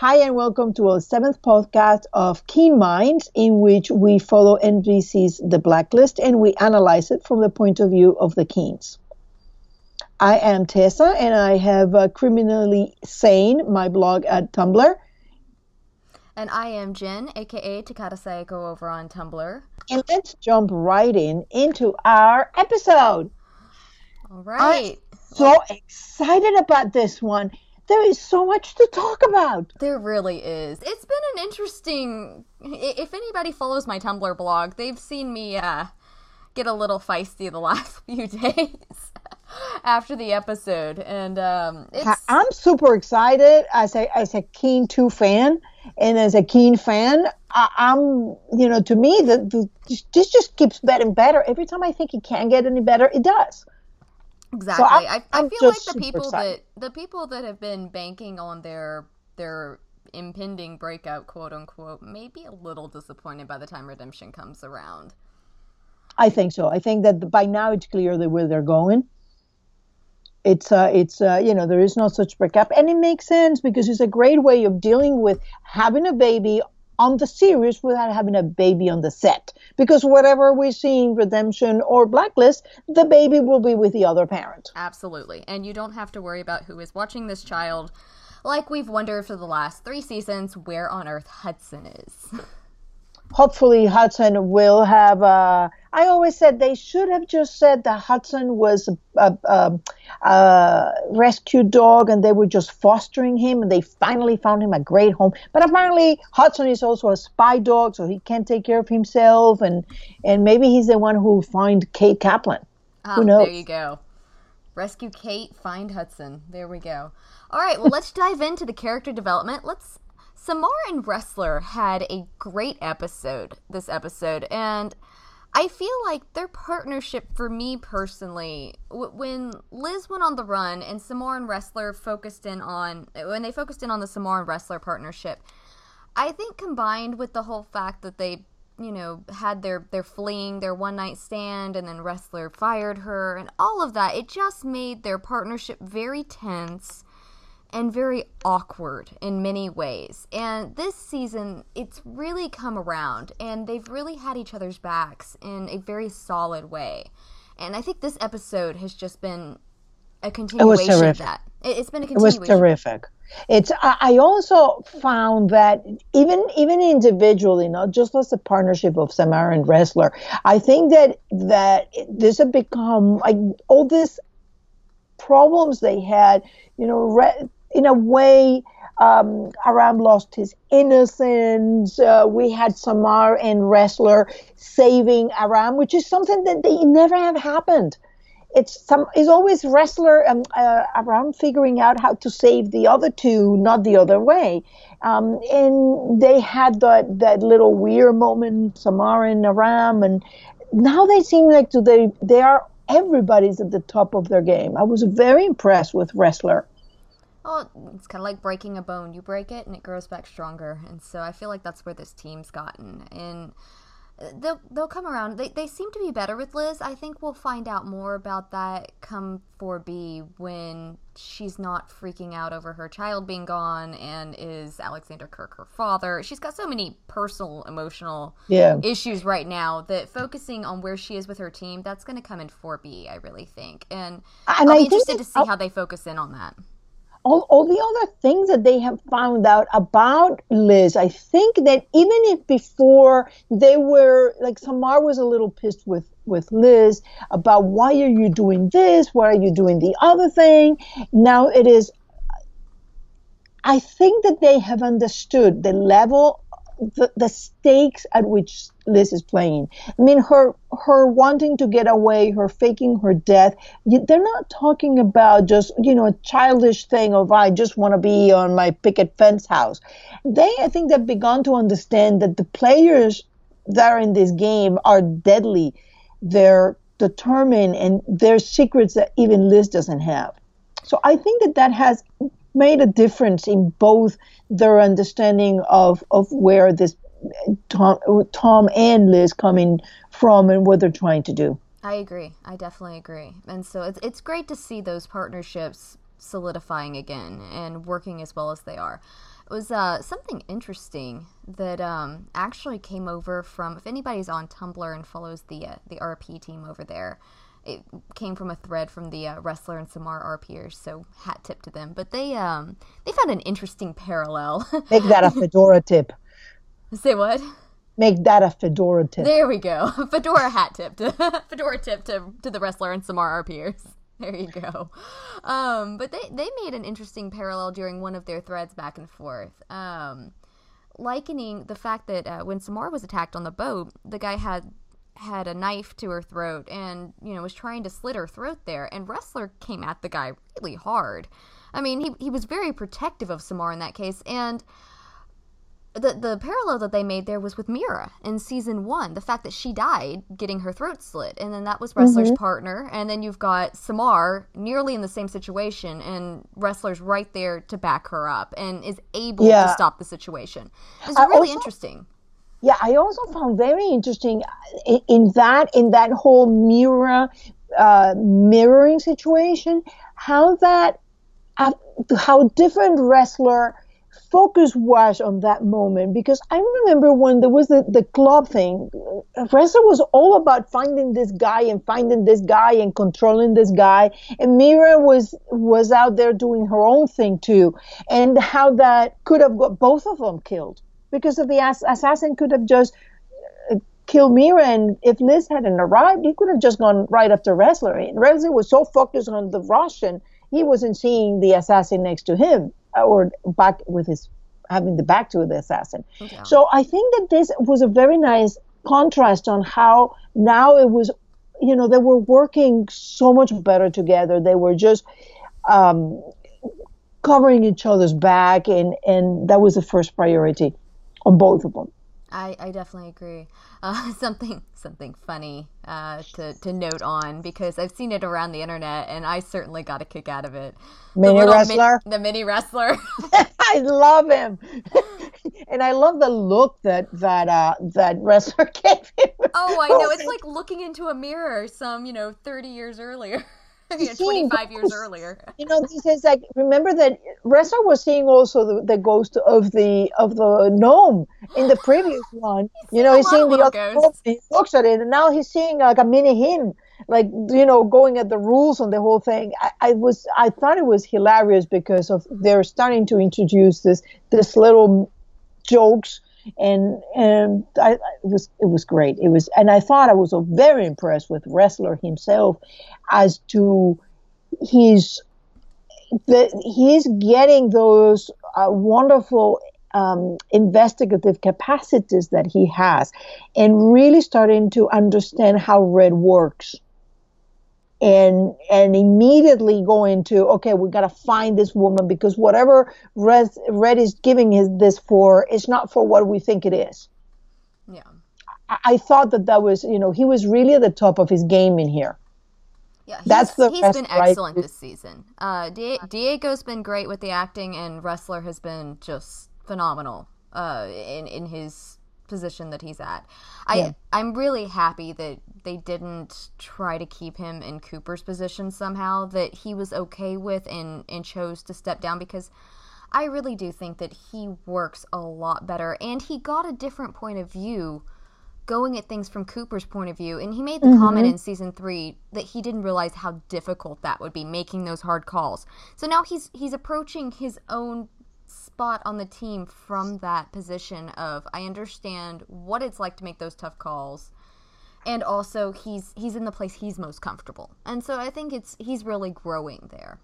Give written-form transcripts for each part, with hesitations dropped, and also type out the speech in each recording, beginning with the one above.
Hi and welcome to our 7th podcast of Keen Minds, in which we follow NBC's The Blacklist and we analyze it from the point of view of the Keens. I am Tessa and I have Criminally Sane, my blog at Tumblr. And I am Jen, aka Takata Sayako over on Tumblr. And let's jump right into our episode. All right. I'm so excited about this one. There is so much to talk about. There really is. It's been an interesting... If anybody follows my Tumblr blog, they've seen me get a little feisty the last few days after the episode. And it's... I'm super excited as a Keen 2 fan. And as a Keen fan, to me, this just keeps getting better. Every time I think it can't get any better, it does. Exactly. So I feel like the people that have been banking on their impending breakout, quote unquote, may be a little disappointed by the time Redemption comes around. I think so. I think that by now it's clear that where they're going. It's there is no such breakup, and it makes sense because it's a great way of dealing with having a baby on the series without having a baby on the set. Because whatever we see in Redemption or Blacklist, the baby will be with the other parent. Absolutely. And you don't have to worry about who is watching this child, like we've wondered for the last 3 seasons, where on earth Hudson is. Hopefully Hudson will have I always said they should have just said that Hudson was a rescue dog and they were just fostering him and they finally found him a great home. But apparently Hudson is also a spy dog, so he can't take care of himself, and maybe he's the one who will find Kate Kaplan. Who knows? There you go. Rescue Kate, find Hudson. There we go. All right, well, let's dive into the character development. Samar and Ressler had a great episode, this episode, and I feel like their partnership, for me personally, when Liz went on the run and Samar and Ressler focused in on the Samar and Ressler partnership, I think combined with the whole fact that they, had their fleeing, their one-night stand, and then Ressler fired her, and all of that, it just made their partnership very tense and very awkward in many ways. And this season, it's really come around, and they've really had each other's backs in a very solid way. And I think this episode has just been a continuation of that. It's been a continuation. It was terrific. I also found that even individually, not just as a partnership of Samar and Ressler, I think that this had become, like, all these problems they had, in a way, Aram lost his innocence. We had Samar and Ressler saving Aram, which is something that they never have happened. It's always Ressler and Aram figuring out how to save the other two, not the other way. And they had that little weird moment, Samar and Aram, and now they seem like they are. Everybody's at the top of their game. I was very impressed with Ressler. Oh, it's kind of like breaking a bone. You break it and it grows back stronger. And so I feel like that's where this team's gotten. And they'll come around. They seem to be better with Liz. I think we'll find out more about that come 4B when she's not freaking out over her child being gone and is Alexander Kirk her father. She's got so many personal, emotional issues right now that focusing on where she is with her team, that's going to come in 4B, I really think. And I'm interested to see how they focus in on that. All the other things that they have found out about Liz, I think that even if before they were, like, Samar was a little pissed with Liz about why are you doing this, why are you doing the other thing, now it is, I think that they have understood the level, the stakes at which Liz is playing. I mean, her wanting to get away, her faking her death, they're not talking about just, a childish thing of I just want to be on my picket fence house. I think they've begun to understand that the players that are in this game are deadly. They're determined, and there's secrets that even Liz doesn't have. So I think that has made a difference in both their understanding of where this Tom and Liz coming from and what they're trying to do. I agree. I definitely agree. And so it's great to see those partnerships solidifying again and working as well as they are. It was something interesting that actually came over from, if anybody's on Tumblr and follows the RP team over there, it came from a thread from the Ressler and Samar RPers, so hat tip to them. But they found an interesting parallel. Make that a fedora tip. Say what? Make that a fedora tip. There we go. Fedora hat tip. Fedora tip to the Ressler and Samar RPers. There you go. But they made an interesting parallel during one of their threads back and forth, likening the fact that when Samar was attacked on the boat, the guy had a knife to her throat and, you know, was trying to slit her throat there. And Ressler came at the guy really hard. I mean, he was very protective of Samar in that case. And the parallel that they made there was with Mira in season one, the fact that she died getting her throat slit. And then that was Ressler's partner. And then you've got Samar nearly in the same situation, and Ressler's right there to back her up and is able to stop the situation. It's really interesting. Yeah, I also found very interesting in that whole Mira mirroring situation, how different Ressler focus was on that moment. Because I remember when there was the club thing, Ressler was all about finding this guy and controlling this guy, and Mira was out there doing her own thing too, and how that could have got both of them killed. Because if the assassin could have just killed Mira, and if Liz hadn't arrived, he could have just gone right after Ressler. And Ressler was so focused on the Russian, he wasn't seeing the assassin next to him, or back with his having the back to the assassin. Okay. So I think that this was a very nice contrast on how now it was, you know, they were working so much better together. They were just covering each other's back, and that was the first priority on both of them. I definitely agree. Something funny to note on, because I've seen it around the internet, and I certainly got a kick out of it. The mini Ressler. I love him, and I love the look that Ressler gave him. Oh, I know. It's like looking into a mirror 30 years earlier. 25 years earlier. You know, this is like, remember that Ressler was seeing also the ghost of the gnome in the previous one. You know, he's seeing the other ghost. He looks at it, and now he's seeing like a mini him, like, you know, going at the rules on the whole thing. I thought it was hilarious because of they're starting to introduce this little jokes, and it was great. It was, and I thought I was very impressed with Ressler himself as to he's getting those wonderful investigative capacities that he has, and really starting to understand how Red works, and immediately going to, okay, we got to find this woman, because whatever Red is giving this for, it's not for what we think it is. Yeah. I thought that was, you know, he was really at the top of his game in here. Yeah, he's been excellent this season. Diego's been great with the acting, and Ressler has been just phenomenal in his position that he's at. I'm really happy that they didn't try to keep him in Cooper's position somehow, that he was okay with and chose to step down, because I really do think that he works a lot better, and he got a different point of view going at things from Cooper's point of view. And he made the comment in season 3 that he didn't realize how difficult that would be, making those hard calls. So now he's approaching his own spot on the team from that position of, I understand what it's like to make those tough calls, and also he's in the place he's most comfortable. And so I think he's really growing there.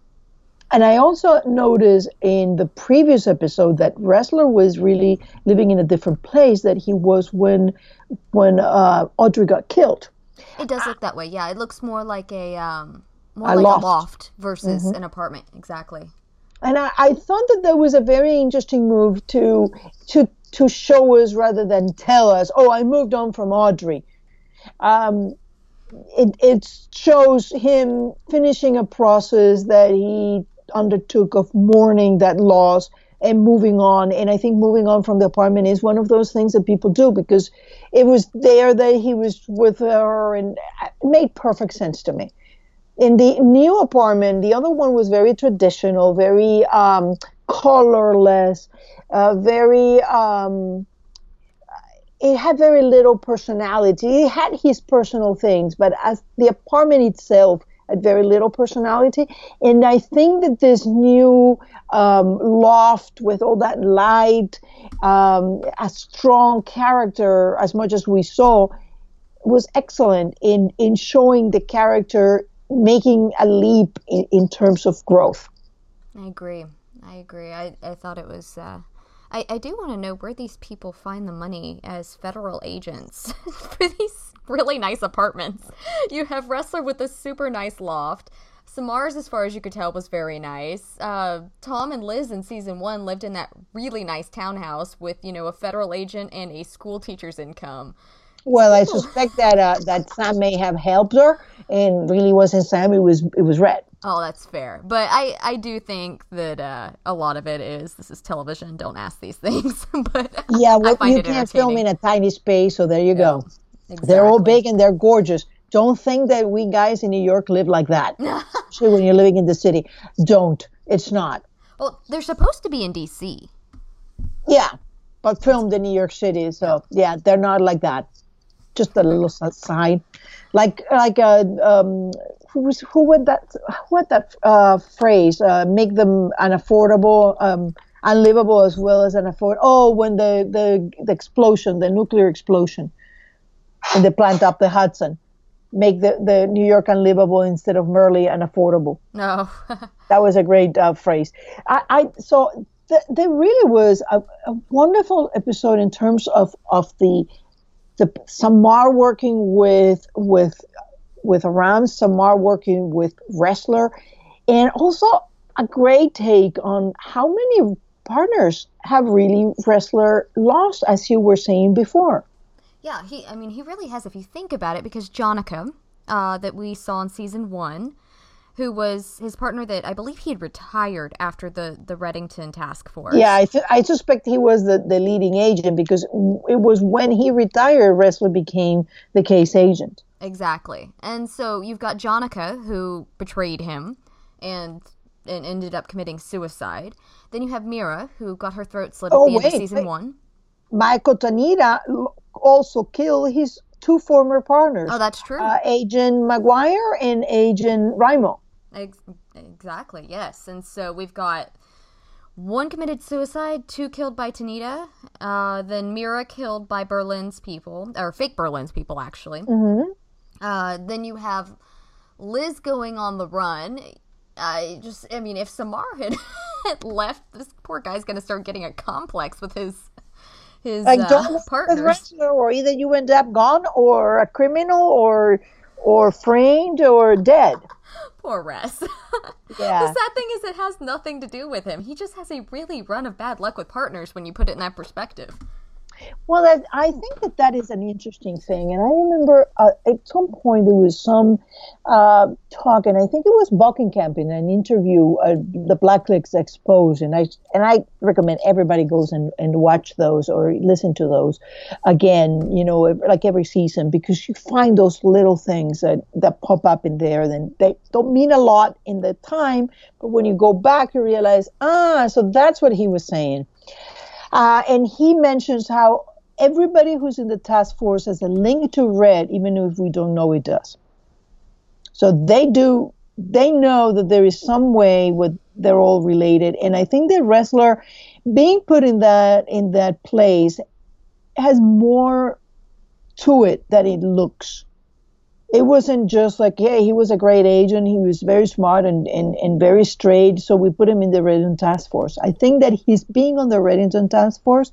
And I also noticed in the previous episode that Ressler was really living in a different place that he was when Audrey got killed. It does look that way, yeah. It looks more like a loft versus an apartment, exactly. And I thought that there was a very interesting move to show us rather than tell us, oh, I moved on from Audrey. It shows him finishing a process that he undertook of mourning that loss and moving on. And I think moving on from the apartment is one of those things that people do, because it was there that he was with her, and it made perfect sense to me. In the new apartment, the other one was very traditional, very colorless, very, it had very little personality. It had his personal things, but as the apartment itself had very little personality. And I think that this new loft with all that light, a strong character, as much as we saw, was excellent in showing the character making a leap in terms of growth. I agree. I thought it was... I do want to know where these people find the money as federal agents for these really nice apartments. You have Ressler with a super nice loft. Samar's, as far as you could tell, was very nice. Tom and Liz in season 1 lived in that really nice townhouse with, you know, a federal agent and a school teacher's income. Well, I suspect that that Sam may have helped her, and really wasn't Sam, it was Red. Oh, that's fair. But I do think that a lot of it is, this is television, don't ask these things. But yeah, well, you can't film in a tiny space, so there you go. Exactly. They're all big and they're gorgeous. Don't think that we guys in New York live like that, especially when you're living in the city. Don't. It's not. Well, they're supposed to be in D.C. Yeah, but filmed in New York City, so yeah, they're not like that. Just a little sign, who had that phrase? Make them unaffordable, unlivable as well as unaffordable. Oh, when the explosion, the nuclear explosion, and they plant up the Hudson, make the New York unlivable instead of merely unaffordable. No, that was a great phrase. There really was a wonderful episode in terms of the. Samar working with Aram, Samar working with Ressler, and also a great take on how many partners have really Ressler lost, as you were saying before. Yeah, he really has, if you think about it, because Jonica, that we saw in season 1, who was his partner that I believe he had retired after the Reddington task force. Yeah, I suspect he was the leading agent, because it was when he retired, Ressler became the case agent. Exactly. And so you've got Jonica, who betrayed him and ended up committing suicide. Then you have Mira, who got her throat slit at the end of season 1. Michael Tanida also killed his two former partners. Oh, that's true. Agent Maguire and Agent Raimo. Exactly, yes. And so we've got one committed suicide, two killed by Tanida, then Mira killed by Berlin's people, or fake Berlin's people, actually. Mm-hmm. Then you have Liz going on the run. If Samar had left, this poor guy's going to start getting a complex with his partners. Or either you end up gone, or a criminal, or framed, or dead. Poor Ress. Yeah. The sad thing is, it has nothing to do with him. He just has a really run of bad luck with partners when you put it in that perspective. Well, I think that is an interesting thing. And I remember at some point there was some talk, and I think it was Buckingham in an interview, The Blacklist Exposed, and I recommend everybody goes and watch those or listen to those again, you know, like every season, because you find those little things that pop up in there. Then they don't mean a lot in the time, but when you go back, you realize, so that's what he was saying. And he mentions how everybody who's in the task force has a link to Red, even if we don't know it does. So they know that there is some way with they're all related. And I think that Ressler being put in that place has more to it than it looks. It wasn't just like, yeah, he was a great agent. He was very smart and very straight. So we put him in the Reddington task force. I think that his being on the Reddington task force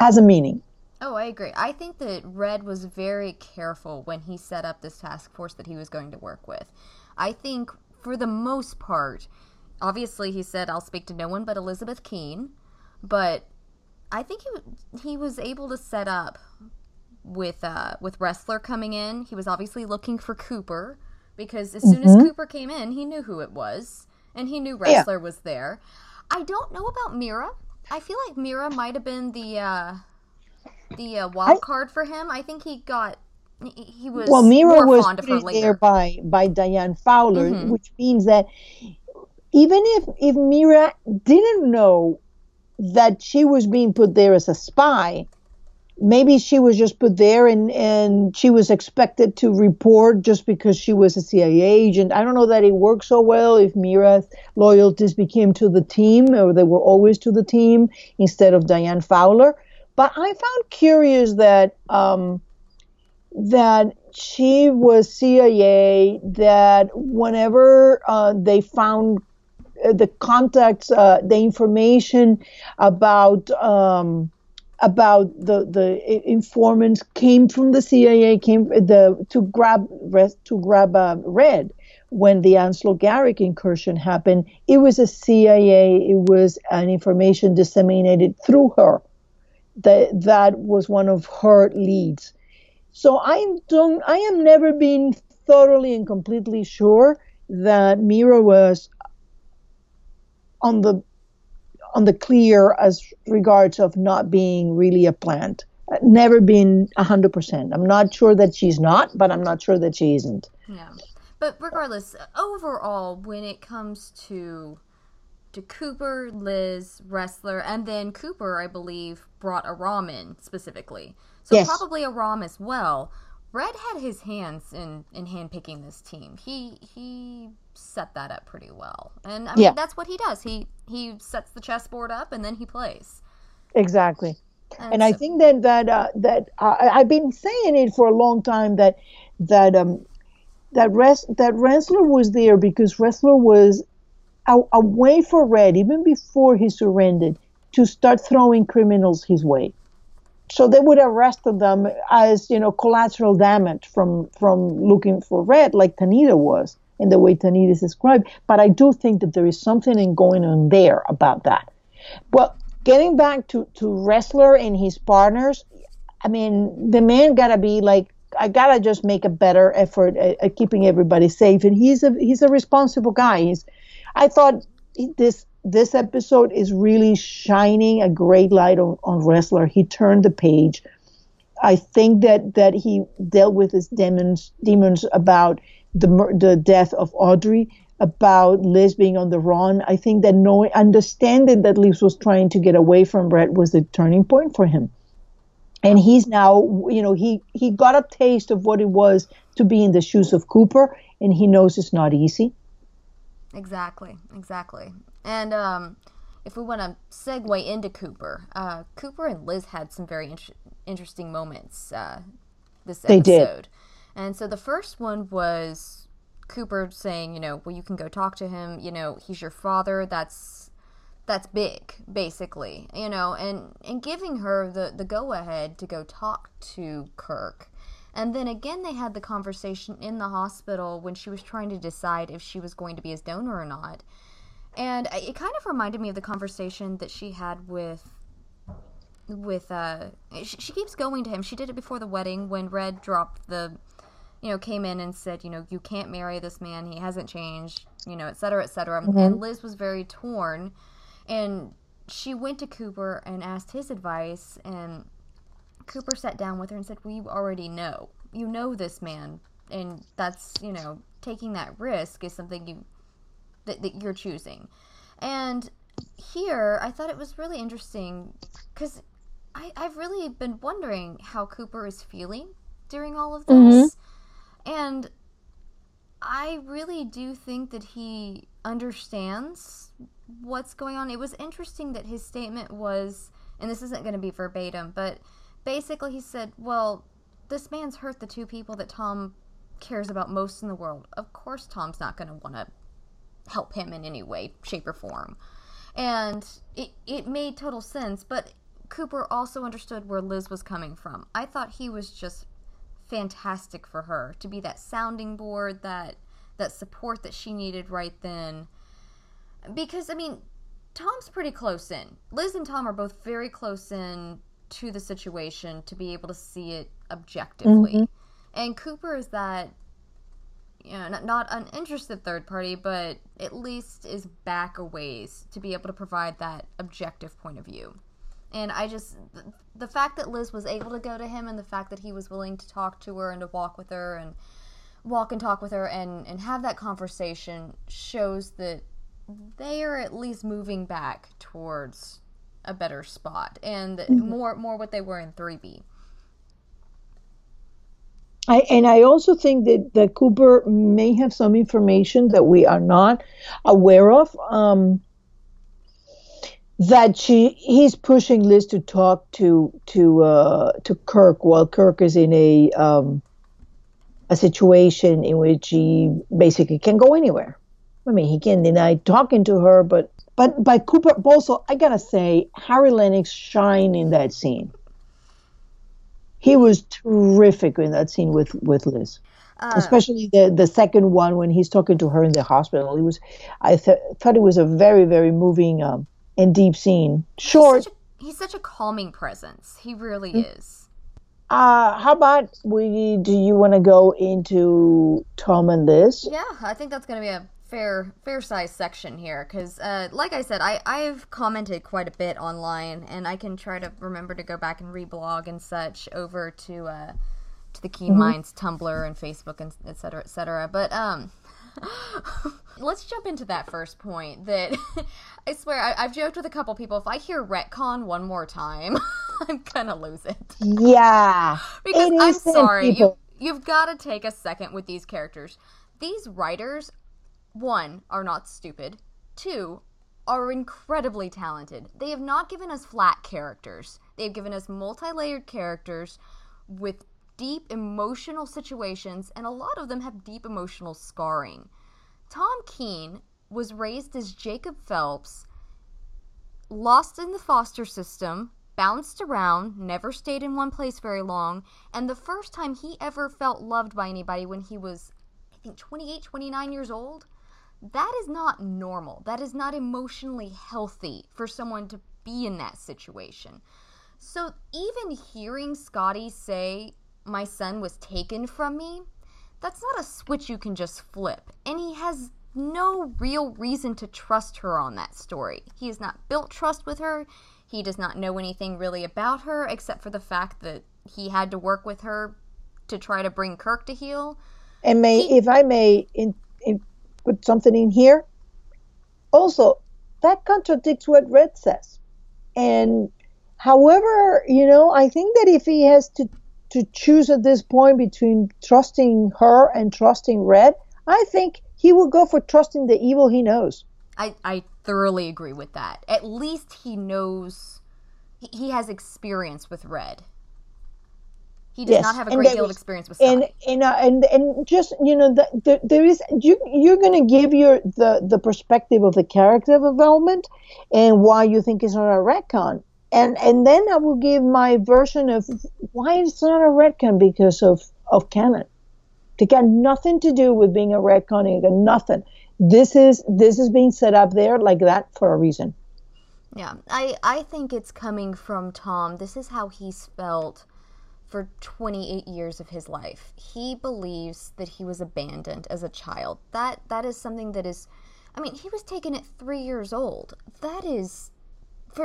has a meaning. Oh, I agree. I think that Red was very careful when he set up this task force that he was going to work with. I think for the most part, obviously he said, I'll speak to no one but Elizabeth Keene. But I think he was able to set up with Ressler coming in. He was obviously looking for Cooper, because as soon as Cooper came in, he knew who it was, and he knew Ressler was there. I don't know about Mira. I feel like Mira might have been the wild card for him. I think he got he was well. Mira was fond of her later. There by Diane Fowler, which means that even if Mira didn't know that she was being put there as a spy. Maybe she was just put there and she was expected to report just because she was a CIA agent. I don't know that it worked so well if Mira's loyalties became to the team, or they were always to the team instead of Diane Fowler. But I found curious that that she was CIA, that whenever they found the contacts, the information about the informants came from the CIA, to grab Red when the Anslo-Garrick incursion happened. It was a CIA. It was an information disseminated through her. That was one of her leads. So I am never been thoroughly and completely sure that Mira was on the clear as regards of not being really a plant. Never been 100%. I'm not sure that she's not, but I'm not sure that she isn't. Yeah. But regardless, overall, when it comes to Cooper, Liz, Ressler, and then Cooper, I believe, brought Aram in specifically. So yes. Probably Aram as well. Red had his hands in handpicking this team. He set that up pretty well. And I mean, that's what he does. He sets the chessboard up and then he plays. Exactly. And I think that I've been saying it for a long time that Ressler was there because Ressler was a way for Red, even before he surrendered, to start throwing criminals his way. So they would arrest them as, collateral damage from looking for Red, like Tanida was, in the way Tanida is described. But I do think that there is something going on there about that. Well, getting back to Ressler and his partners, I mean, the man got to be like, I gotta just make a better effort at keeping everybody safe. And he's a responsible guy. I thought this episode is really shining a great light on Ressler. He turned the page. I think that he dealt with his demons about the death of Audrey, about Liz being on the run. I think that understanding that Liz was trying to get away from Brett was the turning point for him. And he's now, he got a taste of what it was to be in the shoes of Cooper, and he knows it's not easy. Exactly. And if we want to segue into Cooper, Cooper and Liz had some very interesting moments this episode. They did. And so the first one was Cooper saying, well, you can go talk to him. He's your father. That's big, basically, and giving her the go-ahead to go talk to Kirk. And then again, they had the conversation in the hospital when she was trying to decide if she was going to be his donor or not. And it kind of reminded me of the conversation that she had with she keeps going to him. She did it before the wedding when Red dropped came in and said, you can't marry this man. He hasn't changed, et cetera, et cetera. Mm-hmm. And Liz was very torn. And she went to Cooper and asked his advice, and Cooper sat down with her and said, well, you already know. You know this man, and that's, taking that risk is something that you're choosing. And here, I thought it was really interesting, because I've really been wondering how Cooper is feeling during all of this. Mm-hmm. And I really do think that he understands what's going on. It was interesting that his statement was, and this isn't going to be verbatim, but basically he said, well, this man's hurt the two people that Tom cares about most in the world. Of course Tom's not going to want to help him in any way, shape, or form. And it made total sense, but Cooper also understood where Liz was coming from. I thought he was just fantastic for her, to be that sounding board, that support that she needed right then. Because, I mean, Tom's pretty close in. Liz and Tom are both very close in to the situation to be able to see it objectively. Mm-hmm. And Cooper is that, not an interested third party, but at least is back a ways to be able to provide that objective point of view. And I just, the fact that Liz was able to go to him, and the fact that he was willing to talk to her and to walk with her and talk with her and have that conversation shows that they are at least moving back towards a better spot and more what they were in 3B. I also think that Cooper may have some information that we are not aware of, that he's pushing Liz to talk to Kirk while Kirk is in a situation in which he basically can't go anywhere. I mean, he can deny talking to her, but by Cooper also, I gotta say, Harry Lennox shined in that scene. He was terrific in that scene with Liz, especially the second one when he's talking to her in the hospital. It was, I thought it was a very, very moving and deep scene. Short. He's such a calming presence. He really is. How about do you want to go into Tom and Liz? Yeah, I think that's going to be a fair size section here because like I said, I've commented quite a bit online and I can try to remember to go back and reblog and such over to the Keen Minds Tumblr and Facebook and et cetera but let's jump into that first point that I swear I've joked with a couple people, if I hear retcon one more time I'm gonna lose it. Yeah. Because I'm sorry, you've got to take a second with these characters. These writers, 1, are not stupid. 2, are incredibly talented. They have not given us flat characters. They've given us multi-layered characters with deep emotional situations, and a lot of them have deep emotional scarring. Tom Keene was raised as Jacob Phelps, lost in the foster system, bounced around, never stayed in one place very long, and the first time he ever felt loved by anybody when he was, I think, 28, 29 years old. That is not normal. That is not emotionally healthy for someone to be in that situation. So even hearing Scotty say, "My son was taken from me," that's not a switch you can just flip. And he has no real reason to trust her on that story. He has not built trust with her. He does not know anything really about her except for the fact that he had to work with her to try to bring Kirk to heal. And if I may put something in here, also, that contradicts what Red says. And however, I think that if he has to choose at this point between trusting her and trusting Red, I think he will go for trusting the evil he knows. I thoroughly agree with that. At least he knows, he has experience with Red. He does not have a great deal of experience with Scotty. And just, there is, you're going to give the perspective of the character development and why you think it's not a retcon. And then I will give my version of why it's not a retcon because of canon. They got nothing to do with being a retcon. They got nothing. This is being set up there like that for a reason. Yeah, I think it's coming from Tom. This is how he's felt for 28 years of his life. He believes that he was abandoned as a child. That is something that is, I mean, he was taken at 3 years old. That is,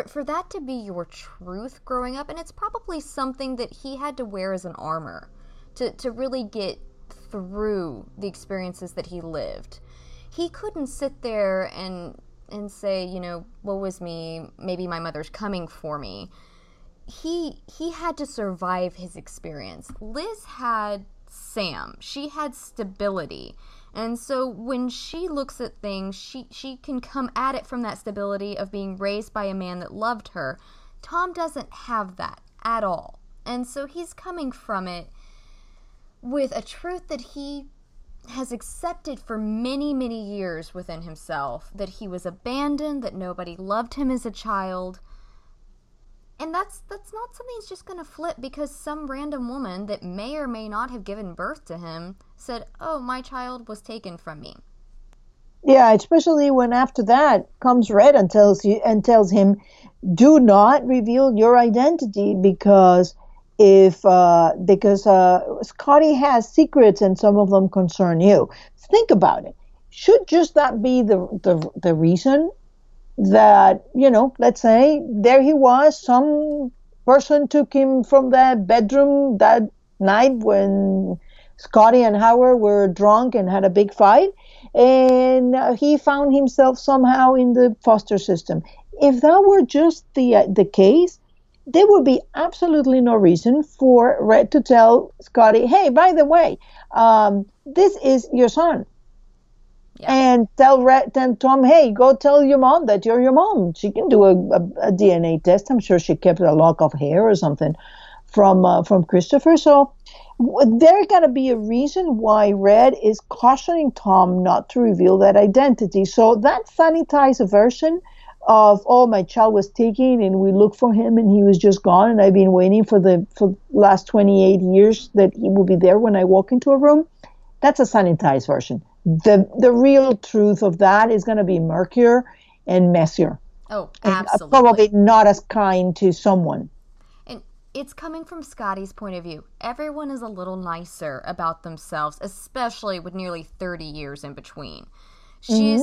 for that to be your truth growing up, and it's probably something that he had to wear as an armor to really get through the experiences that he lived. He couldn't sit there and say, woe is me, maybe my mother's coming for me. He had to survive his experience. Liz had Sam. She had stability. And so when she looks at things, she can come at it from that stability of being raised by a man that loved her. Tom doesn't have that at all. And so he's coming from it with a truth that he has accepted for many, many years within himself, that he was abandoned, that nobody loved him as a child. And that's not something that's just going to flip because some random woman that may or may not have given birth to him said, "Oh, my child was taken from me." Yeah, especially when after that comes Red and tells him, "Do not reveal your identity because Scotty has secrets and some of them concern you." Think about it. Should just that be the reason? That, let's say there he was, some person took him from that bedroom that night when Scotty and Howard were drunk and had a big fight, and he found himself somehow in the foster system. If that were just the case, there would be absolutely no reason for Red to tell Scotty, hey, by the way, this is your son. Yeah. And tell Red and Tom, hey, go tell your mom that you're your mom. She can do a DNA test. I'm sure she kept a lock of hair or something from Christopher. So there got to be a reason why Red is cautioning Tom not to reveal that identity. So that sanitized version of, oh, my child was taken and we looked for him and he was just gone and I've been waiting for the last 28 years that he will be there when I walk into a room. That's a sanitized version. The real truth of that is going to be murkier and messier. Oh, absolutely. And probably not as kind to someone. It's coming from Scotty's point of view. Everyone is a little nicer about themselves, especially with nearly 30 years in between. She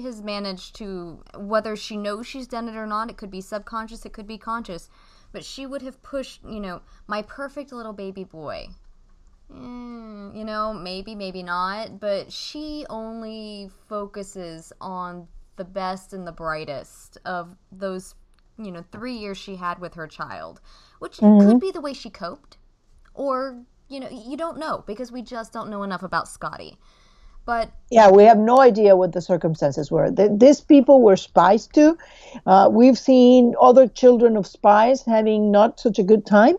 has managed to, whether she knows she's done it or not, it could be subconscious, it could be conscious, but she would have pushed, my perfect little baby boy. Maybe, maybe not, but she only focuses on the best and the brightest of those 3 years she had with her child, which could be the way she coped, or you don't know, because we just don't know enough about Scotty. But yeah, we have no idea what the circumstances were. These people were spies too. We've seen other children of spies having not such a good time.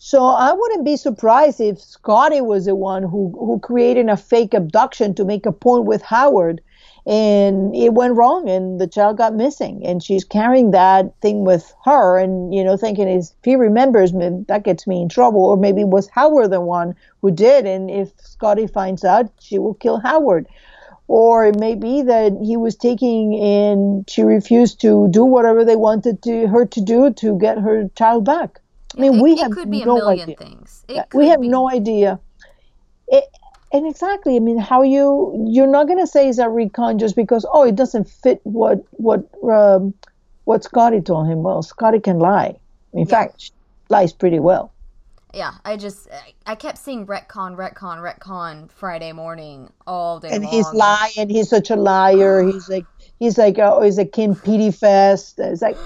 So I wouldn't be surprised if Scotty was the one who created a fake abduction to make a point with Howard, and it went wrong and the child got missing, and she's carrying that thing with her and thinking, if he remembers me, that gets me in trouble. Or maybe it was Howard the one who did, and if Scotty finds out, she will kill Howard. Or it may be that he was taking and she refused to do whatever they wanted her to do to get her child back. I mean, we have no idea. We have no idea. And exactly, I mean, how you're not going to say it's a recon just because, oh, it doesn't fit what Scotty told him. Well, Scotty can lie. In fact, she lies pretty well. Yeah, I kept seeing retcon Friday morning all day long. He's lying. He's such a liar. He's like, oh, it's a Kim Pettyfest. It's like,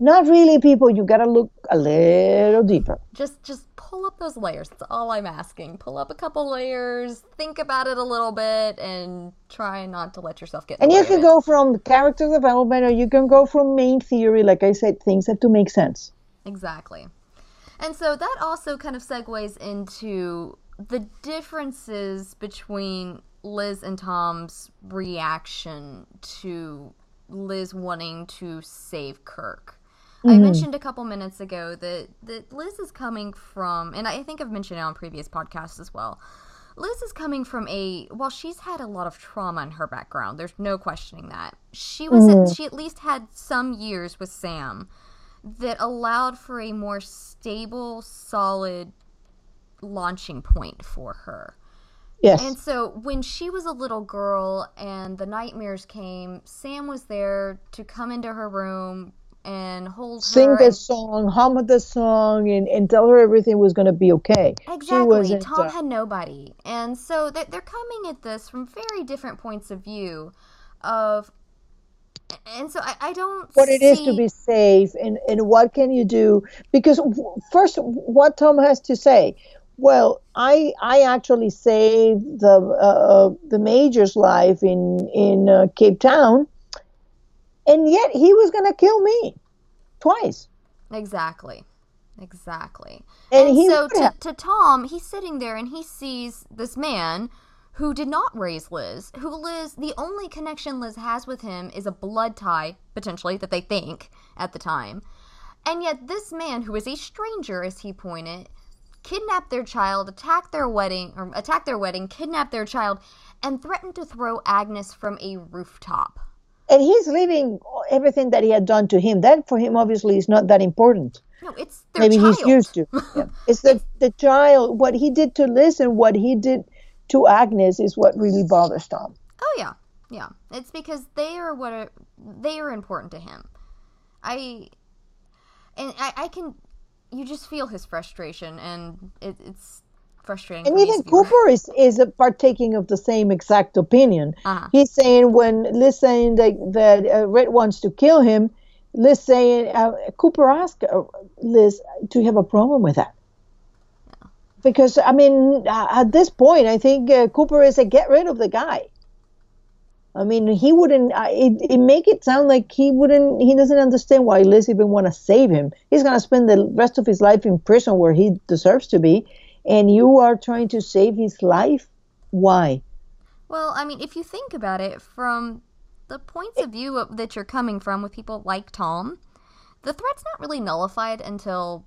not really, people. You got to look a little deeper. Just pull up those layers. That's all I'm asking. Pull up a couple layers, think about it a little bit, and try not to let yourself get in the way. And you can go from character development, or you can go from main theory. Like I said, things have to make sense. Exactly. And so that also kind of segues into the differences between Liz and Tom's reaction to Liz wanting to save Kirk. I mentioned a couple minutes ago that Liz is coming from, and I think I've mentioned it on previous podcasts as well, Liz is coming from she's had a lot of trauma in her background. There's no questioning that. She at least had some years with Sam that allowed for a more stable, solid launching point for her. Yes. And so when she was a little girl and the nightmares came, Sam was there to come into her room and hold her. Sing the song, hum the song, and tell her everything was going to be okay. Exactly. Tom had nobody. And so they're coming at this from very different points of view of, and so I don't see what it is to be safe and what can you do. Because first, what Tom has to say, well, I actually saved the Major's life in Cape Town, and yet he was going to kill me twice. Exactly. And so to Tom, he's sitting there and he sees this man who did not raise Liz, the only connection Liz has with him is a blood tie, potentially, that they think at the time. And yet this man, who is a stranger, as he pointed, kidnapped their child, attacked their wedding, kidnapped their child, and threatened to throw Agnes from a rooftop. And he's leaving everything that he had done to him. That, for him, obviously, is not that important. No, it's their child. Maybe he's used to. Yeah. It's the child. What he did to Liz and what he did to Agnes is what really bothers Tom. Oh, yeah. Yeah. It's because they are important to him. I can... You just feel his frustration, and it's frustrating. And even Cooper is partaking of the same exact opinion. Uh-huh. He's saying when Liz saying that Red wants to kill him, Liz saying, Cooper asked Liz, do you have a problem with that? No. Because, I mean, at this point, I think Cooper is a get rid of the guy. I mean, he wouldn't, it make it sound like he doesn't understand why Liz even want to save him. He's going to spend the rest of his life in prison where he deserves to be. And you are trying to save his life? Why? Well, I mean, if you think about it from the points of view that you're coming from with people like Tom, the threat's not really nullified until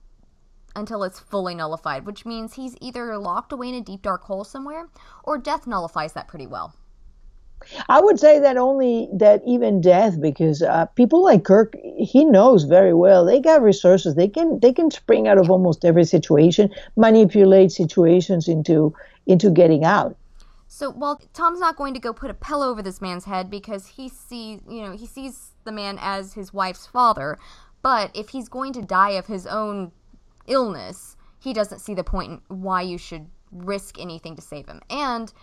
it's fully nullified, which means he's either locked away in a deep dark hole somewhere or death nullifies that pretty well. I would say that even death, because people like Kirk, he knows very well. They got resources. They can spring out of almost every situation, manipulate situations into getting out. So while Tom's not going to go put a pillow over this man's head because he sees the man as his wife's father, but if he's going to die of his own illness, he doesn't see the point in why you should risk anything to save him. And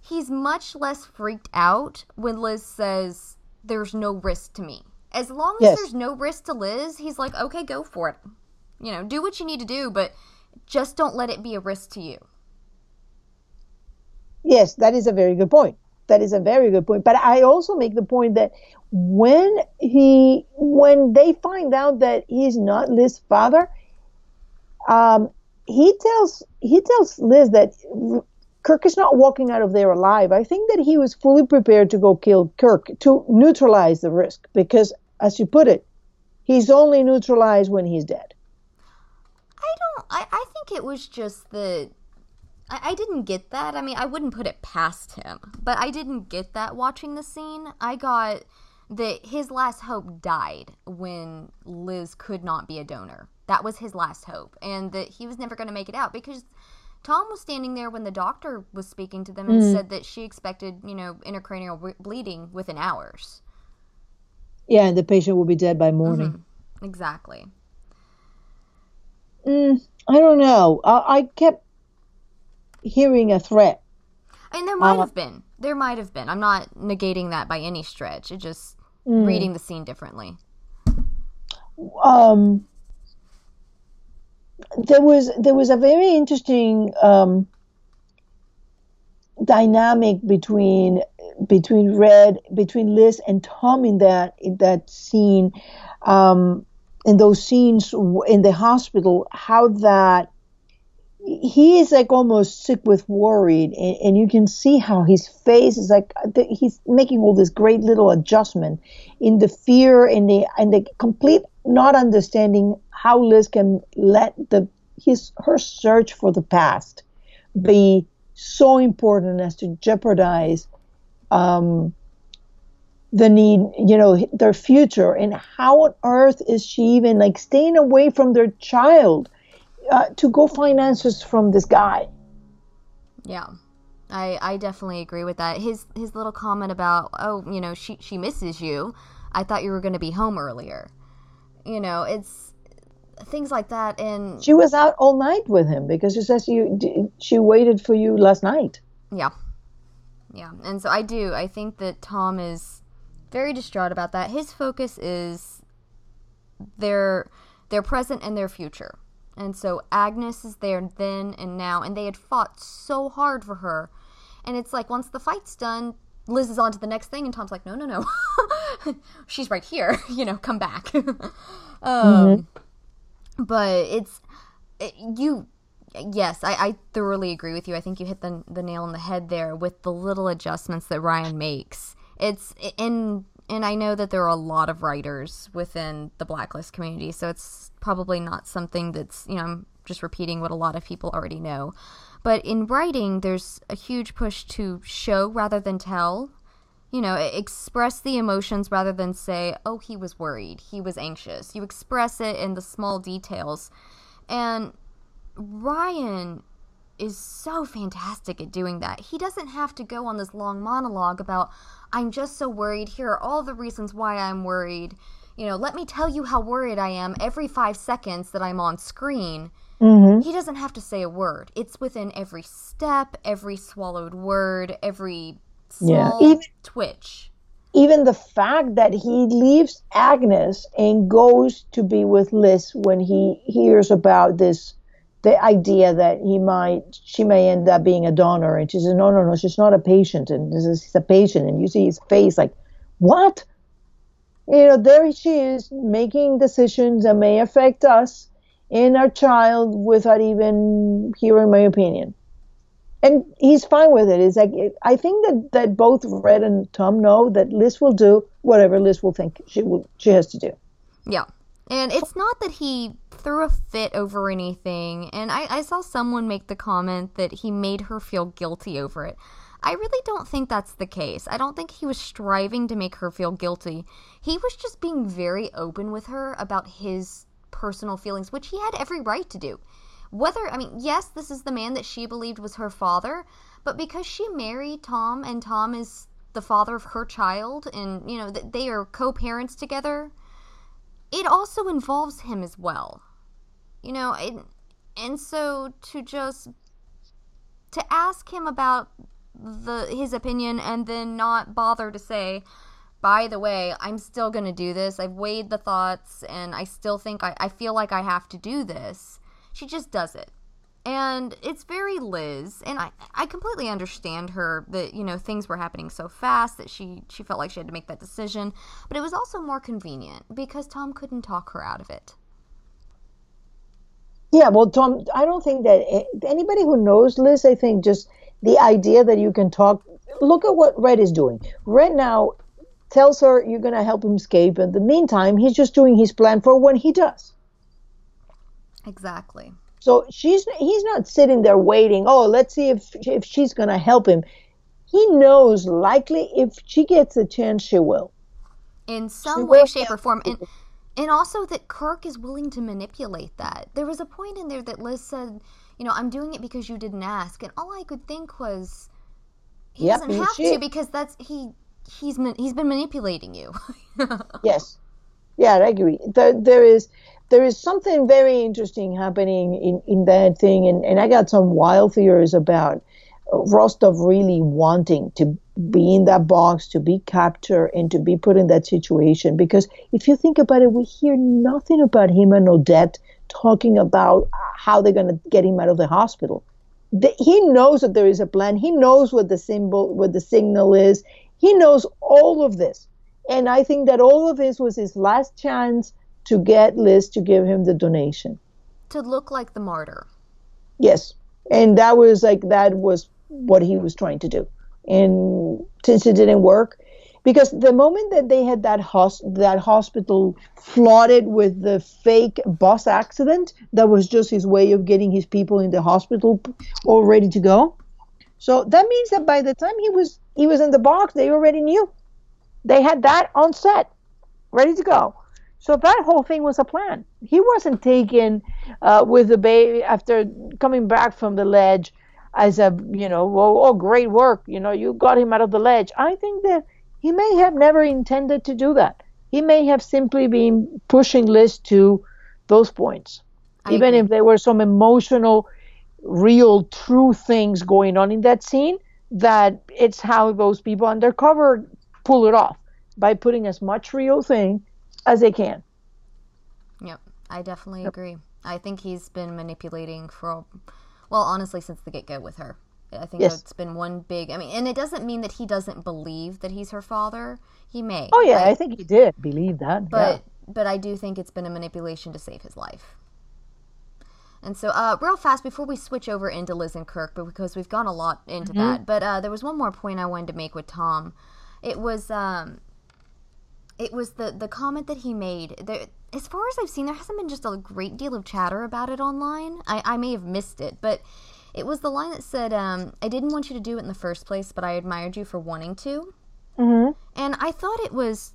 he's much less freaked out when Liz says, there's no risk to me. As long as there's no risk to Liz, he's like, okay, go for it. You know, do what you need to do, but just don't let it be a risk to you. Yes, that is a very good point. That is a very good point. But I also make the point that when they find out that he's not Liz's father, he tells Liz that Kirk is not walking out of there alive. I think that he was fully prepared to go kill Kirk to neutralize the risk because, as you put it, he's only neutralized when he's dead. I think it was just the... I didn't get that. I mean, I wouldn't put it past him, but I didn't get that watching the scene. I got that his last hope died when Liz could not be a donor. That was his last hope, and that he was never going to make it out because... Tom was standing there when the doctor was speaking to them and said that she expected, intracranial bleeding within hours. Yeah, and the patient will be dead by morning. Mm-hmm. Exactly. I don't know. I kept hearing a threat. And there might have been. There might have been. I'm not negating that by any stretch. It's just reading the scene differently. There was a very interesting dynamic between Liz and Tom in that scene, in those scenes in the hospital. How that he is like almost sick with worried, and you can see how his face is like he's making all this great little adjustment in the fear and the complete not understanding how Liz can let her search for the past be so important as to jeopardize the need, their future. And how on earth is she even like staying away from their child to go find answers from this guy? Yeah, I definitely agree with that. His little comment about, she misses you. I thought you were going to be home earlier. It's things like that. And she was out all night with him because she says she waited for you last night. Yeah. And so I think that Tom is very distraught about that. His focus is their present and their future. And so Agnes is there then and now, and they had fought so hard for her. And it's like, once the fight's done, Liz is on to the next thing, and Tom's like, no. She's right here, come back. But I thoroughly agree with you. I think you hit the nail on the head there with the little adjustments that Ryan makes. And I know that there are a lot of writers within the Blacklist community, so it's probably not something that's, I'm just repeating what a lot of people already know. But in writing, there's a huge push to show rather than tell, express the emotions rather than say, oh, he was worried, he was anxious. You express it in the small details. And Ryan is so fantastic at doing that. He doesn't have to go on this long monologue about, I'm just so worried, here are all the reasons why I'm worried. you know, let me tell you how worried I am every 5 seconds that I'm on screen. Mm-hmm. He doesn't have to say a word. It's within every step, every swallowed word, every small twitch. Even the fact that he leaves Agnes and goes to be with Liz when he hears about this, the idea that she may end up being a donor. And she says, no, no, no, she's not a patient. And this is a patient. And you see his face like, what? You know, there she is making decisions that may affect us and our child without even hearing my opinion. And he's fine with it. It's like, I think that both Red and Tom know that Liz will do whatever Liz will think she has to do. Yeah. And it's not that he threw a fit over anything. And I saw someone make the comment that he made her feel guilty over it. I really don't think that's the case. I don't think he was striving to make her feel guilty. He was just being very open with her about his personal feelings, which he had every right to do. Whether, I mean, yes, this is the man that she believed was her father, but because she married Tom and Tom is the father of her child and, you know, they are co-parents together, it also involves him as well. You know, and so to ask him about his opinion and then not bother to say, by the way, I'm still going to do this. I've weighed the thoughts and I still think I feel like I have to do this. She just does it. And it's very Liz. And I completely understand her that, you know, things were happening so fast that she felt like she had to make that decision. But it was also more convenient because Tom couldn't talk her out of it. Yeah, well, Tom, I don't think that anybody who knows Liz, I think just the idea that you can talk. Look at what Red is doing. Red now tells her you're going to help him escape. In the meantime, he's just doing his plan for when he does. Exactly. So he's not sitting there waiting, oh, let's see if she's going to help him. He knows likely if she gets a chance, she will. In some way, shape, or form. And also that Kirk is willing to manipulate that. There was a point in there that Liz said, you know, I'm doing it because you didn't ask. And all I could think was, he doesn't have to because that's he's been manipulating you. Yes. Yeah, I agree. There is something very interesting happening in that thing, and I got some wild theories about Rostov really wanting to be in that box, to be captured, and to be put in that situation. Because if you think about it, we hear nothing about him and Odette talking about how they're going to get him out of the hospital. He knows that there is a plan. He knows what the signal is. He knows all of this. And I think that all of this was his last chance to get Liz to give him the donation. To look like the martyr. Yes. And that was what he was trying to do. And since it didn't work, because the moment that they had that hospital flooded with the fake bus accident, that was just his way of getting his people in the hospital all ready to go. So that means that by the time he was in the box, they already knew. They had that on set, ready to go. So that whole thing was a plan. He wasn't taken with the baby after coming back from the ledge as a, you know, oh, great work. You know, you got him out of the ledge. I think that he may have never intended to do that. He may have simply been pushing Liz to those points, even if there were some emotional, real, true things going on in that scene, that it's how those people undercover pull it off by putting as much real thing as they can. Yep, I definitely agree. I think he's been manipulating for, well, honestly, since the get-go with her. I think it's been one big, I mean, and it doesn't mean that he doesn't believe that he's her father. He may. Oh, yeah, I think he did believe that. But I do think it's been a manipulation to save his life. And so, real fast, before we switch over into Liz and Kirk, because we've gone a lot into that, but there was one more point I wanted to make with Tom. It was the comment that he made. There, as far as I've seen, there hasn't been just a great deal of chatter about it online. I may have missed it, but it was the line that said, I didn't want you to do it in the first place, but I admired you for wanting to. Mm-hmm. And I thought it was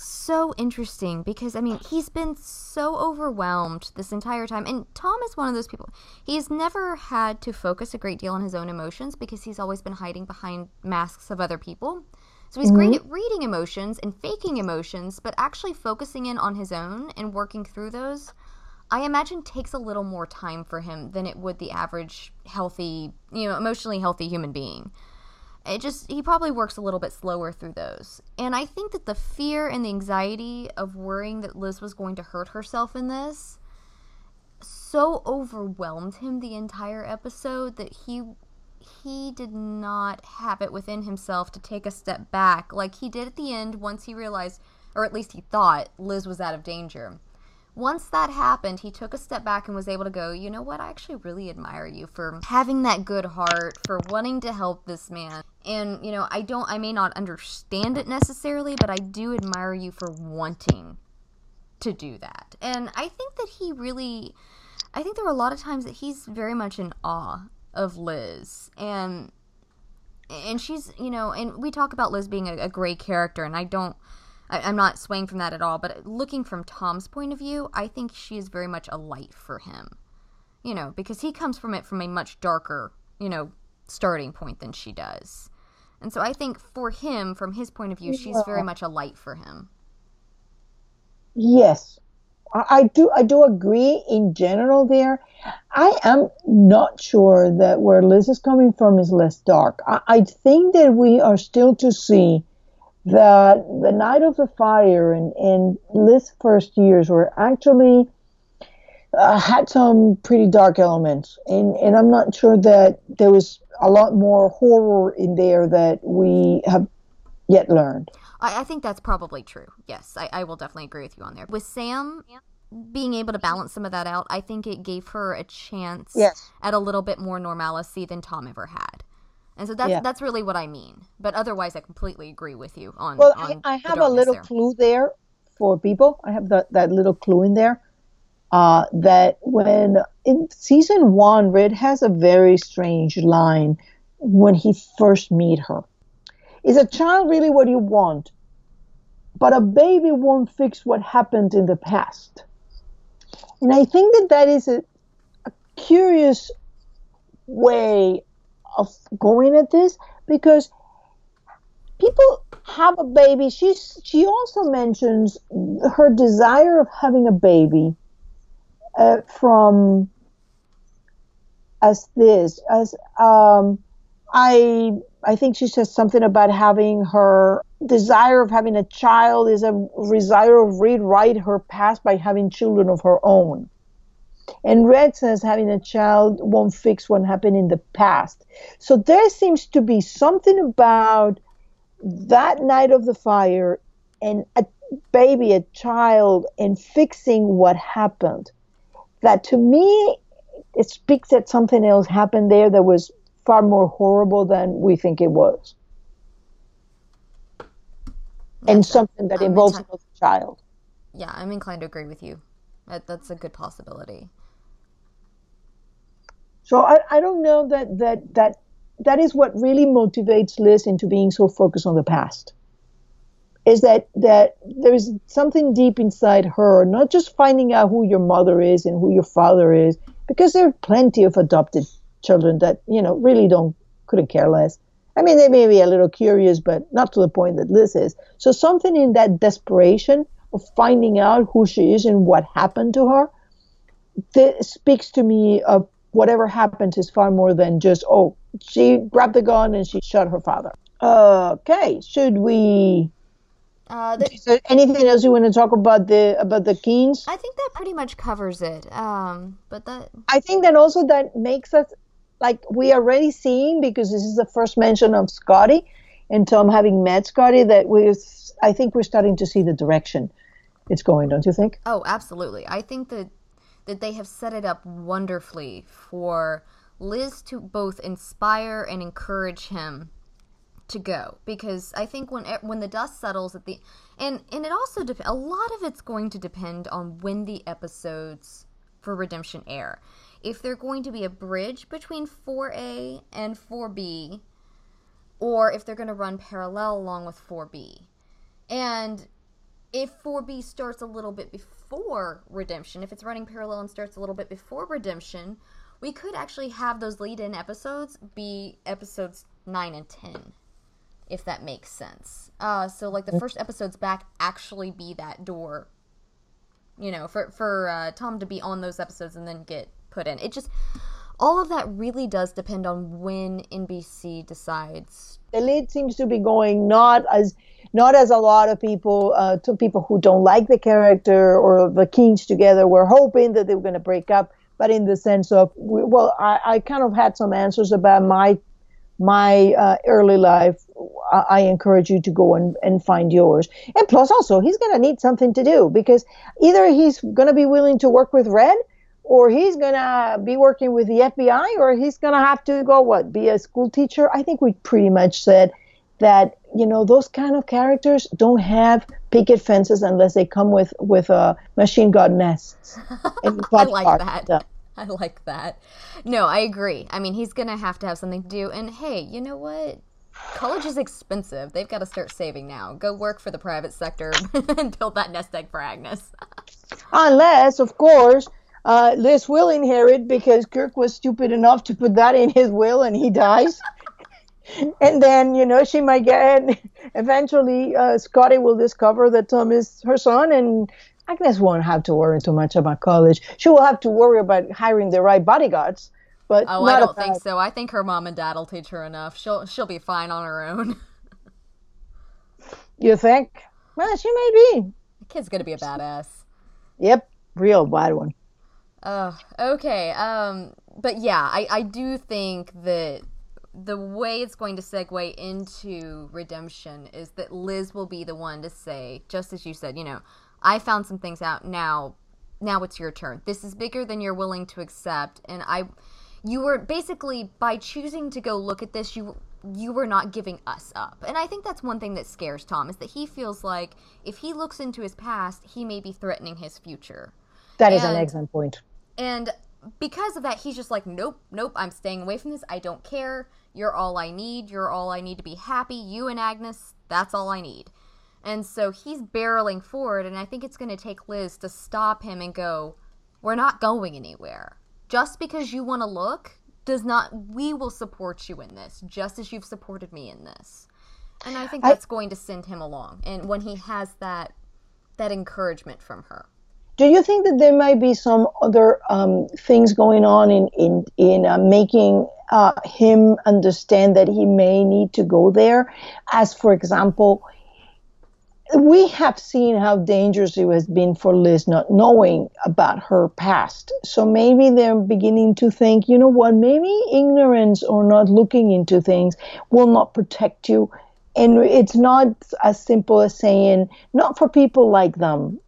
so interesting because, I mean, he's been so overwhelmed this entire time. And Tom is one of those people. He's never had to focus a great deal on his own emotions because he's always been hiding behind masks of other people. So he's great at reading emotions and faking emotions, but actually focusing in on his own and working through those, I imagine takes a little more time for him than it would the average healthy, you know, emotionally healthy human being. It just, he probably works a little bit slower through those. And I think that the fear and the anxiety of worrying that Liz was going to hurt herself in this so overwhelmed him the entire episode that he did not have it within himself to take a step back like he did at the end once he realized, or at least he thought, Liz was out of danger. Once that happened, he took a step back and was able to go, you know what, I actually really admire you for having that good heart, for wanting to help this man. And, you know, I may not understand it necessarily, but I do admire you for wanting to do that. And I think that I think there were a lot of times that he's very much in awe of Liz. And she's, you know, and we talk about Liz being a gray character, and I'm not swaying from that at all, but looking from Tom's point of view, I think she is very much a light for him, you know, because he comes from it from a much darker, you know, starting point than she does. And so I think for him, from his point of view, she's very much a light for him. Yes, I do agree in general there. I am not sure that where Liz is coming from is less dark. I think that we are still to see that the night of the fire and Liz's first years were actually had some pretty dark elements. And I'm not sure that there was a lot more horror in there that we have yet learned. I think that's probably true. Yes, I will definitely agree with you on there. With Sam being able to balance some of that out, I think it gave her a chance at a little bit more normalcy than Tom ever had. And so that's really what I mean. But otherwise, I completely agree with you on. Well, on I have a little clue there for people. I have that little clue in there that when in season one, Red has a very strange line when he first meets her. Is a child really what you want? But a baby won't fix what happened in the past. And I think that is a curious way of going at this, because people have a baby. She also mentions her desire of having a baby I think she says something about having her desire of having a child is a desire of rewrite her past by having children of her own. And Red says having a child won't fix what happened in the past. So there seems to be something about that night of the fire and a baby, a child, and fixing what happened. That to me, it speaks that something else happened there that was far more horrible than we think it was. And something that involves another child. Yeah, I'm inclined to agree with you. That's a good possibility. So I don't know that is what really motivates Liz into being so focused on the past. Is that there is something deep inside her, not just finding out who your mother is and who your father is, because there are plenty of adopted children that, you know, really couldn't care less. I mean, they may be a little curious, but not to the point that Liz is. So something in that desperation of finding out who she is and what happened to her, this speaks to me of whatever happened is far more than just, oh, she grabbed the gun and she shot her father. Okay, should we... is there anything else you want to talk about the Keens? I think that pretty much covers it. I think that also that makes us, like, we are already seeing, because this is the first mention of Scotty and Tom having met Scotty, that I think we're starting to see the direction it's going, don't you think? Oh, absolutely. I think that they have set it up wonderfully for Liz to both inspire and encourage him to go. Because I think when the dust settles at the... And it also... a lot of it's going to depend on when the episodes for Redemption air. If they're going to be a bridge between 4A and 4B, or if they're going to run parallel along with 4B. And if 4B starts a little bit before Redemption, if it's running parallel and starts a little bit before Redemption, we could actually have those lead-in episodes be episodes 9 and 10. if that makes sense. So like the first episode's back actually be that door, you know, for Tom to be on those episodes and then get put in. It just, all of that really does depend on when NBC decides. The lead seems to be going not as a lot of people, to people who don't like the character or the Keens together were hoping that they were going to break up, but in the sense of, well, I kind of had some answers about my early life. I encourage you to go and find yours. And plus also, he's going to need something to do, because either he's going to be willing to work with Red, or he's going to be working with the FBI, or he's going to have to go, be a school teacher? I think we pretty much said that, you know, those kind of characters don't have picket fences unless they come with machine gun nests. And I like that. Stuff. I like that. No, I agree. I mean, he's going to have something to do. And hey, you know what? College is expensive. They've got to start saving now. Go work for the private sector and build that nest egg for Agnes. Unless, of course... Liz will inherit, because Kirk was stupid enough to put that in his will and he dies. And then, you know, she might get, eventually Scotty will discover that Tom is her son, and Agnes won't have to worry too much about college. She will have to worry about hiring the right bodyguards. But oh, I don't think so. I think her mom and dad will teach her enough. She'll be fine on her own. You think? Well, she may be. The kid's going to be a badass. Yep, real bad one. Okay. But yeah, I do think that the way it's going to segue into Redemption is that Liz will be the one to say, just as you said, you know, I found some things out. Now it's your turn. This is bigger than you're willing to accept. And you were basically, by choosing to go look at this, you were not giving us up. And I think that's one thing that scares Tom, is that he feels like if he looks into his past, he may be threatening his future. That is an excellent point. And because of that, he's just like, nope, I'm staying away from this. I don't care. You're all I need. You're all I need to be happy. You and Agnes, that's all I need. And so he's barreling forward, and I think it's going to take Liz to stop him and go, we're not going anywhere. Just because you want to look does not, we will support you in this, just as you've supported me in this. And I think that's going to send him along. And when he has that encouragement from her. Do you think that there might be some other things going on in making him understand that he may need to go there? As, for example, we have seen how dangerous it has been for Liz not knowing about her past. So maybe they're beginning to think, you know what, maybe ignorance or not looking into things will not protect you. And it's not as simple as saying, not for people like them,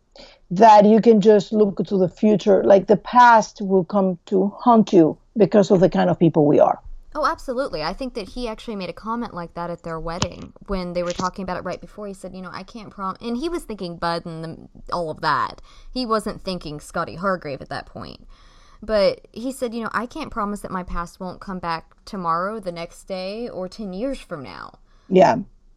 that you can just look to the future, like the past will come to haunt you because of the kind of people we are. Oh, absolutely. I think that he actually made a comment like that at their wedding when they were talking about it right before. He said, you know, I can't promise. And he was thinking Bud and all of that. He wasn't thinking Scotty Hargrave at that point. But he said, you know, I can't promise that my past won't come back tomorrow, the next day, or 10 years from now. Yeah.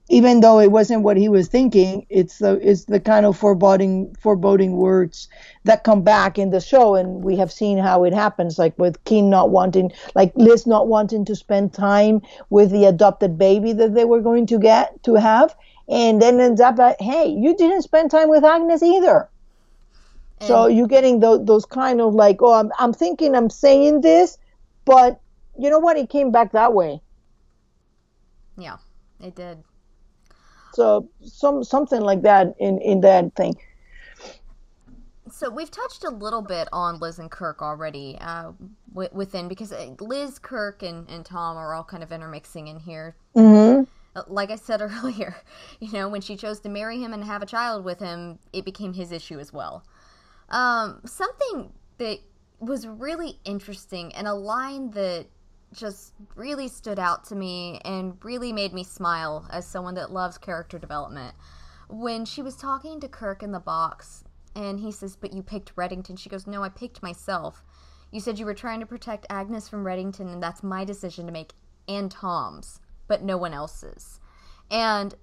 Even though it wasn't what he was thinking, it's the kind of foreboding words that come back in the show, and we have seen how it happens, like with Keen Liz not wanting to spend time with the adopted baby that they were going to get to have, and then ends up like, hey, you didn't spend time with Agnes either. And so you're getting those kind of like, oh, I'm thinking I'm saying this, but you know what? It came back that way. Yeah, it did. So something like that in that thing. So we've touched a little bit on Liz and Kirk already within, because Liz, Kirk, and Tom are all kind of intermixing in here. Mm-hmm. Like I said earlier, you know, when she chose to marry him and have a child with him, it became his issue as well. Something that was really interesting, and a line that just really stood out to me and really made me smile as someone that loves character development. When she was talking to Kirk in the box and he says, but you picked Reddington. She goes, no, I picked myself. You said you were trying to protect Agnes from Reddington, and that's my decision to make, and Tom's, but no one else's. And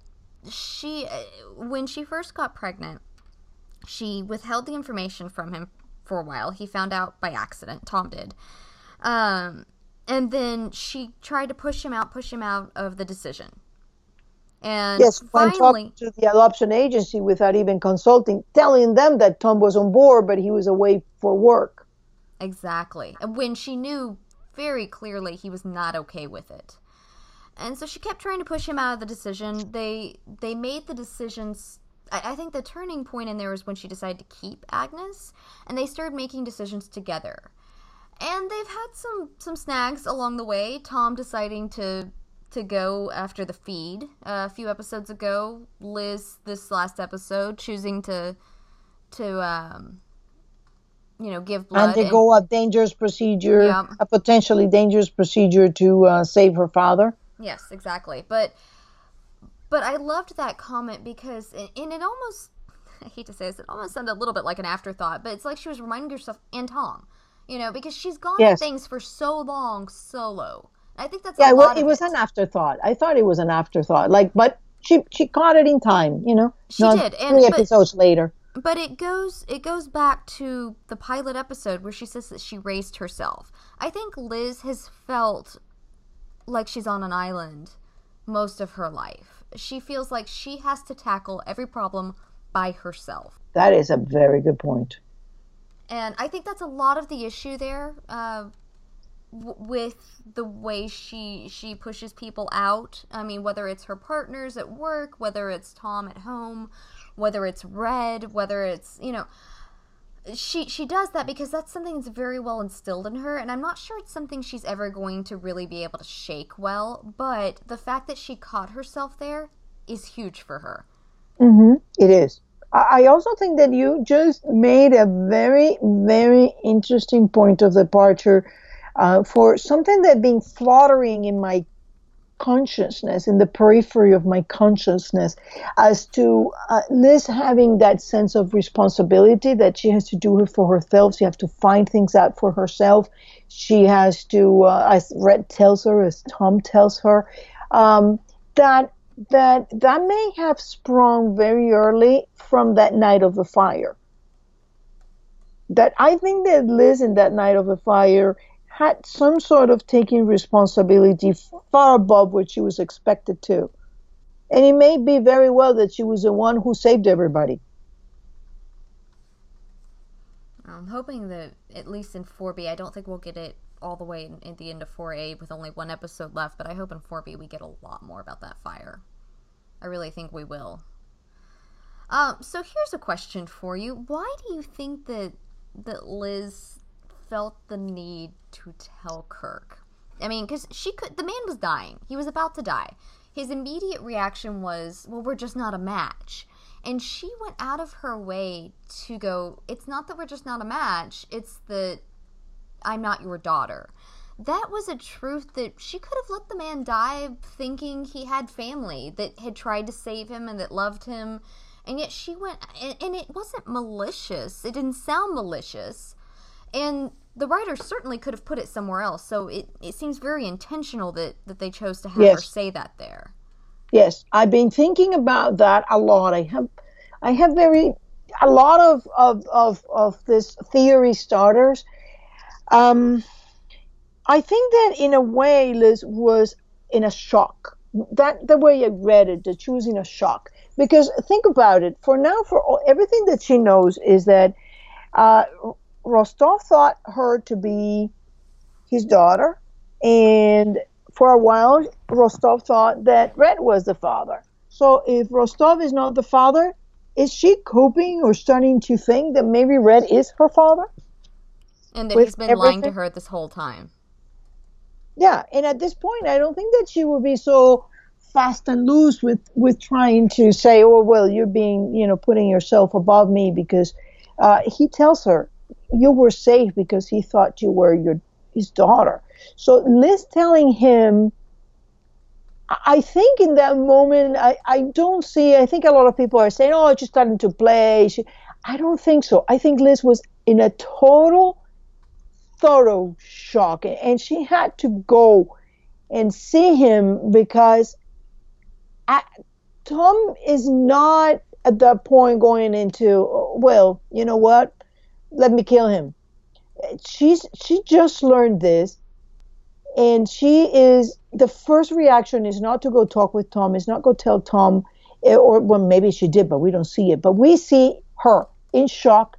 she, when she first got pregnant, she withheld the information from him for a while. He found out by accident. Tom did. And then she tried to push him out of the decision. And yes, finally, talking to the adoption agency without even consulting, telling them that Tom was on board, but he was away for work. Exactly. And when she knew very clearly he was not okay with it. And so she kept trying to push him out of the decision. They made the decisions. I think the turning point in there was when she decided to keep Agnes, and they started making decisions together. And they've had some snags along the way. Tom deciding to go after the feed a few episodes ago. Liz, this last episode, choosing to give blood. And go a dangerous procedure, yeah. A potentially dangerous procedure to save her father. Yes, exactly. But I loved that comment because, and it almost, I hate to say this, it almost sounded a little bit like an afterthought, but it's like she was reminding herself and Tom, because she's gone to things for so long solo. I think that's a lot of it. Yeah, well, it was an afterthought. I thought it was an afterthought. But she caught it in time, She did. And 3 episodes later. But it goes back to the pilot episode where she says that she raised herself. I think Liz has felt like she's on an island most of her life. She feels like she has to tackle every problem by herself. That is a very good point. And I think that's a lot of the issue there with the way she pushes people out. I mean, whether it's her partners at work, whether it's Tom at home, whether it's Red, whether it's, she does that because that's something that's very well instilled in her, and I'm not sure it's something she's ever going to really be able to shake well, but the fact that she caught herself there is huge for her. Mm-hmm. It is. I also think that you just made a very, very interesting point of departure for something that had been fluttering in my consciousness, in the periphery of my consciousness, as to Liz having that sense of responsibility that she has to do it for herself. She has to find things out for herself. She has to, as Red tells her, as Tom tells her, that may have sprung very early from that night of the fire. That I think that Liz in that night of the fire had some sort of taking responsibility far above what she was expected to. And it may be very well that she was the one who saved everybody. I'm hoping that, at least in 4B, I don't think we'll get it all the way at the end of 4A with only one episode left, but I hope in 4B we get a lot more about that fire. I really think we will. So here's a question for you. Why do you think that Liz felt the need to tell Kirk? I mean, because the man was dying. He was about to die. His immediate reaction was, well, we're just not a match. And she went out of her way to go, it's not that we're just not a match, it's that I'm not your daughter. That was a truth that she could have let the man die thinking he had family that had tried to save him and that loved him. And yet she went, and it wasn't malicious. It didn't sound malicious. And the writer certainly could have put it somewhere else, so it seems very intentional that they chose to have her say that there. Yes, I've been thinking about that a lot. I have a lot of this theory starters. I think that in a way Liz was in a shock. That the way I read it, that she was in a shock. Because think about it, for now, everything that she knows is that Rostov thought her to be his daughter, and for a while Rostov thought that Red was the father. So if Rostov is not the father, is she coping or starting to think that maybe Red is her father? And that he's been lying to her this whole time. Yeah, and at this point I don't think that she would be so fast and loose with trying to say, oh, well, you're being, putting yourself above me, because he tells her, you were safe because he thought you were his daughter. So Liz telling him, I think in that moment, I think a lot of people are saying, oh, she's starting to play. I don't think so. I think Liz was in a total, thorough shock. And she had to go and see him because Tom is not at that point going into, well, you know what? Let me kill him. She just learned this And she is, the first reaction is not to go talk with Tom, is not go tell Tom, or well, maybe she did, but we don't see it. But we see her in shock,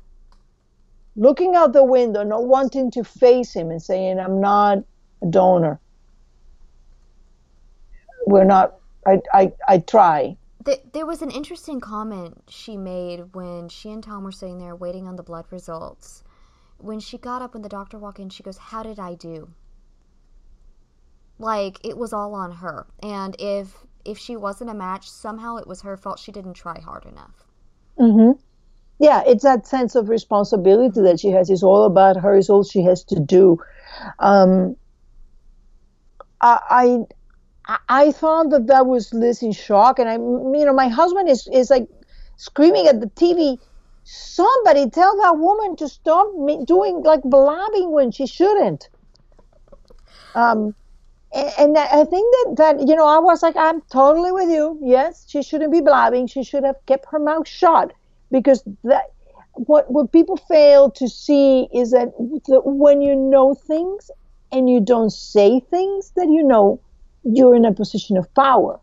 looking out the window, not wanting to face him and saying, I'm not a donor. We're not, I try. There was an interesting comment she made when she and Tom were sitting there waiting on the blood results. When she got up, when the doctor walked in, she goes, how did I do? Like, it was all on her. And if she wasn't a match, somehow it was her fault. She didn't try hard enough. Mm-hmm. Yeah, it's that sense of responsibility that she has. It's all about her. It's all she has to do. I thought that that was Liz in shock. And, my husband is like screaming at the TV, somebody tell that woman to stop doing, like, blabbing when she shouldn't. And I think that, I was like, I'm totally with you. Yes, she shouldn't be blabbing. She should have kept her mouth shut. Because that, what people fail to see is that when you know things and you don't say things that you know, you're in a position of power.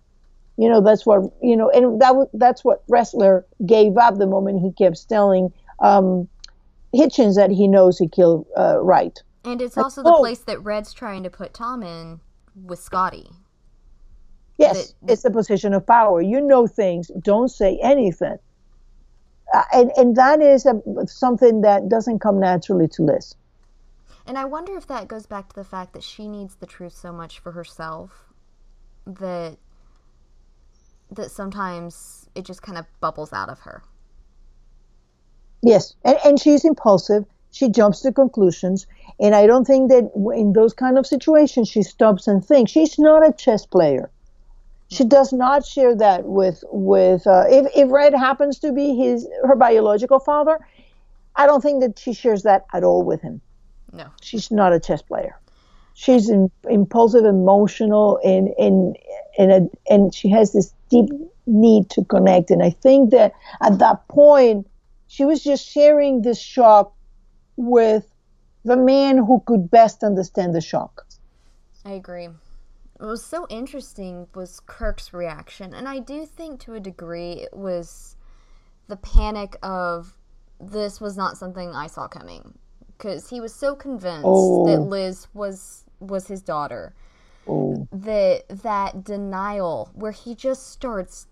That's what, and that's what Ressler gave up the moment he kept telling Hitchens that he knows he killed Wright. And it's also the place that Red's trying to put Tom in with Scotty. Yes, it's a position of power. You know things, don't say anything. And that is something that doesn't come naturally to Liz. And I wonder if that goes back to the fact that she needs the truth so much for herself that sometimes it just kind of bubbles out of her. Yes, and she's impulsive. She jumps to conclusions. And I don't think that in those kind of situations she stops and thinks. She's not a chess player. She does not share that with if Red happens to be her biological father, I don't think that she shares that at all with him. No. She's not a chess player. She's impulsive, emotional, and she has this deep need to connect. And I think that at that point, she was just sharing this shock with the man who could best understand the shock. I agree. What was so interesting was Kirk's reaction, and I do think to a degree it was the panic of this was not something I saw coming, because he was so convinced that Liz was his daughter. That denial where he just starts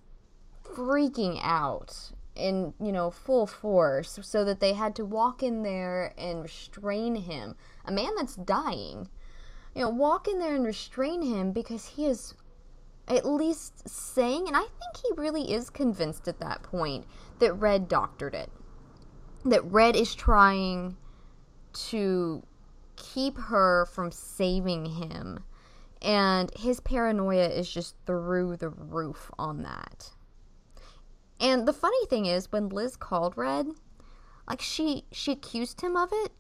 freaking out in full force, so that they had to walk in there and restrain him, a man that's dying. Walk in there and restrain him because he is at least saying, and I think he really is convinced at that point, that Red doctored it. That Red is trying to keep her from saving him. And his paranoia is just through the roof on that. And the funny thing is, when Liz called Red, like she accused him of it.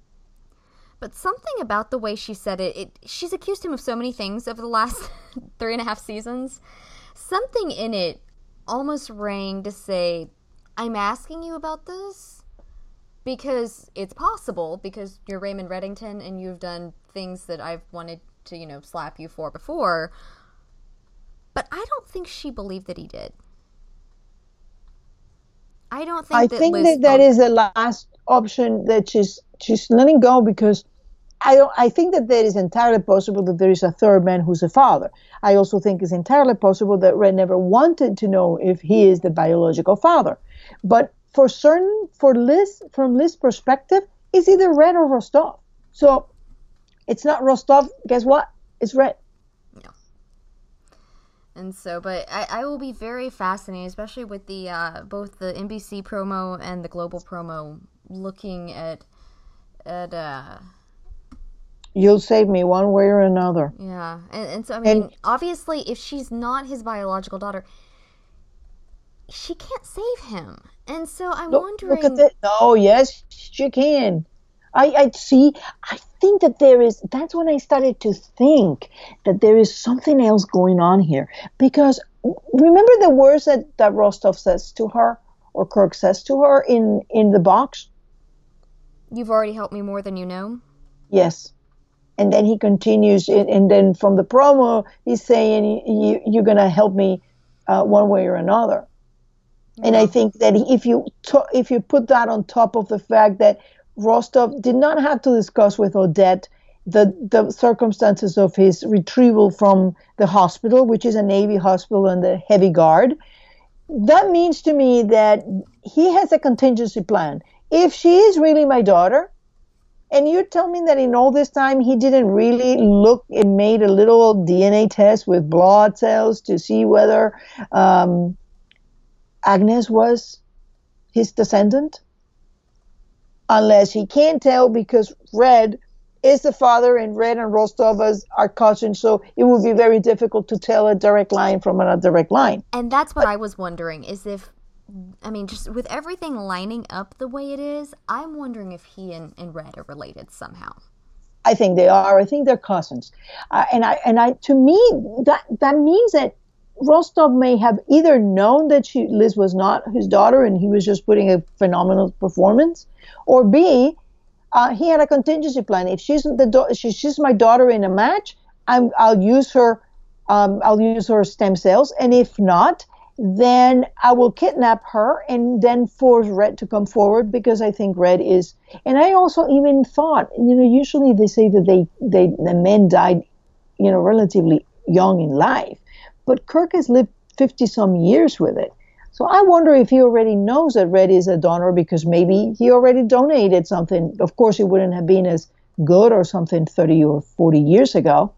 But something about the way she said it, she's accused him of so many things over the last 3.5 seasons. Something in it almost rang to say, I'm asking you about this because it's possible, because you're Raymond Reddington and you've done things that I've wanted to, slap you for before. But I don't think she believed that he did. I don't think that Liz... I think that is the last option that she's letting go, because I think that there is entirely possible that there is a third man who's a father. I also think it's entirely possible that Red never wanted to know if he is the biological father. But for Liz, from Liz's perspective, it's either Red or Rostov. So it's not Rostov. Guess what? It's Red. Yeah. And so, but I will be very fascinated, especially with the both the NBC promo and the global promo, looking at you'll save me one way or another. Yeah. And so, obviously, if she's not his biological daughter, she can't save him. And so I'm wondering... Look at that. Oh, yes, she can. I see. I think that that's when I started to think that there is something else going on here. Because remember the words that Rostov says to her, or Kirk says to her in the box? You've already helped me more than you know? Yes. And then he continues, and then from the promo, he's saying, you're going to help me one way or another. Yeah. And I think that if you put that on top of the fact that Rostov did not have to discuss with Odette the circumstances of his retrieval from the hospital, which is a Navy hospital and the heavy guard, that means to me that he has a contingency plan. If she is really my daughter, and you tell me that in all this time he didn't really look and made a little DNA test with blood cells to see whether Agnes was his descendant? Unless he can't tell because Red is the father and Red and Rostov are cousins, so it would be very difficult to tell a direct line from an indirect line. And that's what I was wondering, is if, I mean, just with everything lining up the way it is, I'm wondering if he and Red are related somehow. I think they are. I think they're cousins. And to me, that means that Rostov may have either known that Liz was not his daughter and he was just putting a phenomenal performance, or B, he had a contingency plan. If she's my daughter in a match, I'll use her. I'll use her stem cells, and if not, then I will kidnap her and then force Red to come forward because I think Red is. And I also even thought, usually they say that the men died, relatively young in life, but Kirk has lived 50-some years with it. So I wonder if he already knows that Red is a donor because maybe he already donated something. Of course, it wouldn't have been as good or something 30 or 40 years ago.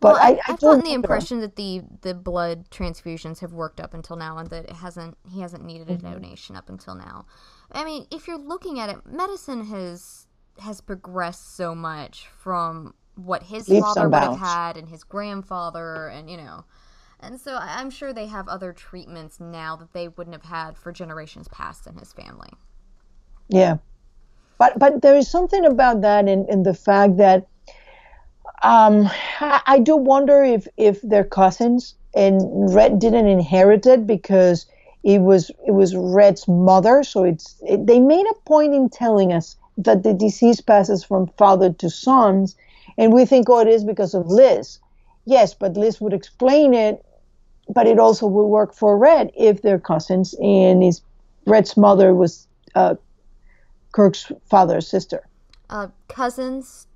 But well, I've gotten the impression that the blood transfusions have worked up until now and that he hasn't needed a donation up until now. I mean, if you're looking at it, medicine has progressed so much from what his father would have had and his grandfather and, And so I'm sure they have other treatments now that they wouldn't have had for generations past in his family. Yeah. But there is something about that in the fact that I do wonder if they're cousins and Red didn't inherit it because it was Red's mother. So they made a point in telling us that the disease passes from father to sons, and we think, it is because of Liz. Yes, but Liz would explain it, but it also will work for Red if they're cousins, and Red's mother was Kirk's father's sister. Cousins,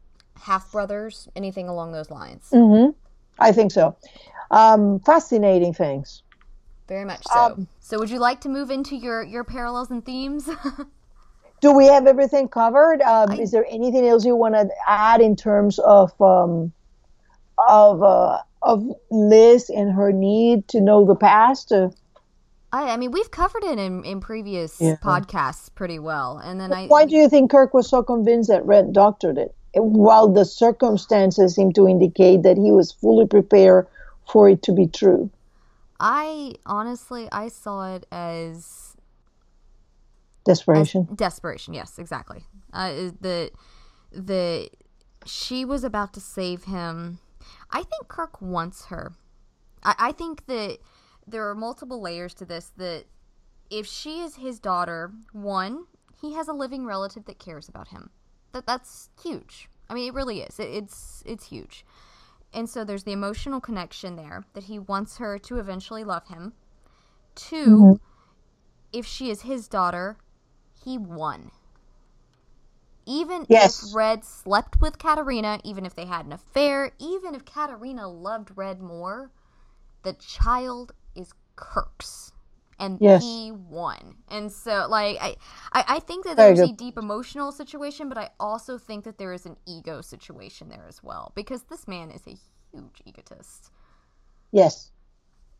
half-brothers, anything along those lines. Mm-hmm. I think so. Fascinating things. Very much so. So would you like to move into your parallels and themes? Do we have everything covered? Is there anything else you want to add in terms of Liz and her need to know the past? I mean, we've covered it in previous podcasts pretty well. And then why do you think Kirk was so convinced that Red doctored it? While the circumstances seem to indicate that he was fully prepared for it to be true. I saw it as desperation. Yes, exactly. She was about to save him. I think Kirk wants her. I think that there are multiple layers to this, that if she is his daughter, one, he has a living relative that cares about him. That's huge. I mean, it really is. It's huge. And so there's the emotional connection there that he wants her to eventually love him. Two, if she is his daughter, he won. Even if Red slept with Katarina, even if they had an affair, even if Katarina loved Red more, the child is Kirk's. And he won. And so, I think that there's a deep emotional situation, but I also think that there is an ego situation there as well. Because this man is a huge egotist. Yes.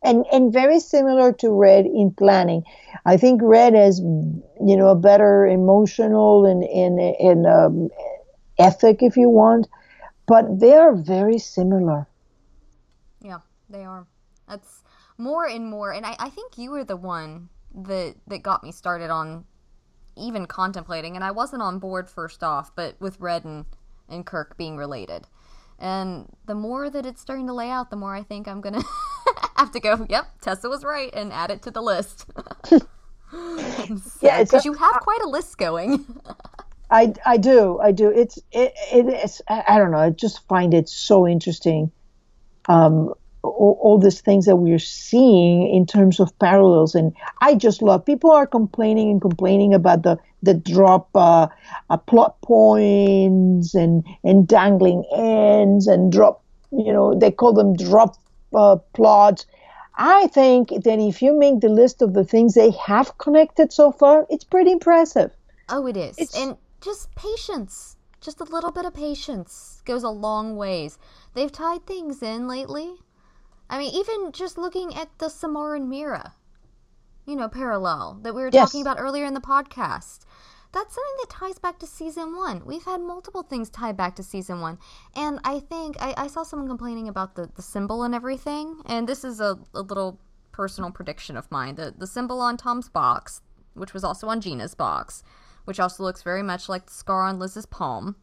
And very similar to Red in planning. I think Red has, a better emotional and ethic, if you want. But they are very similar. Yeah, they are. That's more and more. And I think you were the one that got me started on even contemplating. And I wasn't on board first off, but with Red and Kirk being related. And the more that it's starting to lay out, the more I think I'm going to have to go, yep, Tessa was right, and add it to the list. Because you have quite a list going. I do. It is. I don't know. I just find it so interesting. All these things that we're seeing in terms of parallels, and I just love. People are complaining about the drop plot points and dangling ends and drop. You know, they call them drop plots. I think that if you make the list of the things they have connected so far, it's pretty impressive. Oh, it is. And just patience. Just a little bit of patience goes a long ways. They've tied things in lately. I mean, even just looking at the Samar and Mira, you know, parallel that we were talking about earlier in the podcast. That's something that ties back to season one. We've had multiple things tied back to season one. And I think I saw someone complaining about the symbol and everything. And this is a little personal prediction of mine. The symbol on Tom's box, which was also on Gina's box, which also looks very much like the scar on Liz's palm.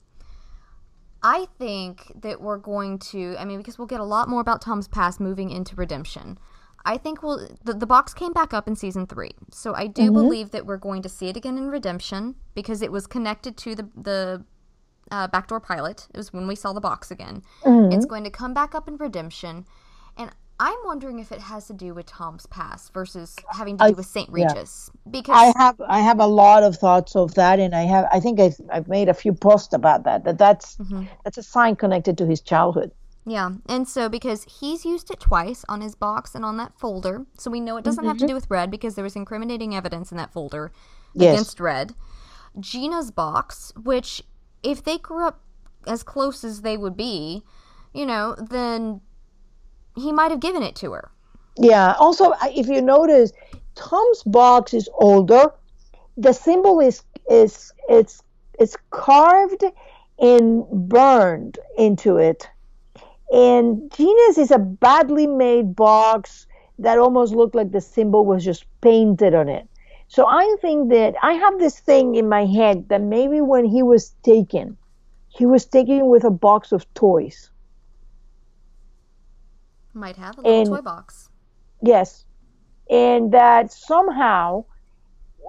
I think that we're going to, I mean, because we'll get a lot more about Tom's past moving into Redemption. I think the box came back up in season 3. So I do believe that we're going to see it again in Redemption because it was connected to the backdoor pilot. It was when we saw the box again. Mm-hmm. It's going to come back up in Redemption. And I'm wondering if it has to do with Tom's past versus having to do with St. Regis. Yeah. Because I have a lot of thoughts of that, and I think I've made a few posts about that's that's a sign connected to his childhood. Yeah, and so because he's used it twice on his box and on that folder, so we know it doesn't have to do with Red because there was incriminating evidence in that folder against Red. Gina's box, which if they grew up as close as they would be, you know, then he might have given it to her. Yeah, also, if you notice, Tom's box is older. The symbol is carved and burned into it. And Gina's is a badly made box that almost looked like the symbol was just painted on it. So I think that I have this thing in my head that maybe when he was taken with a box of toys. Might have a little toy box. Yes. And that somehow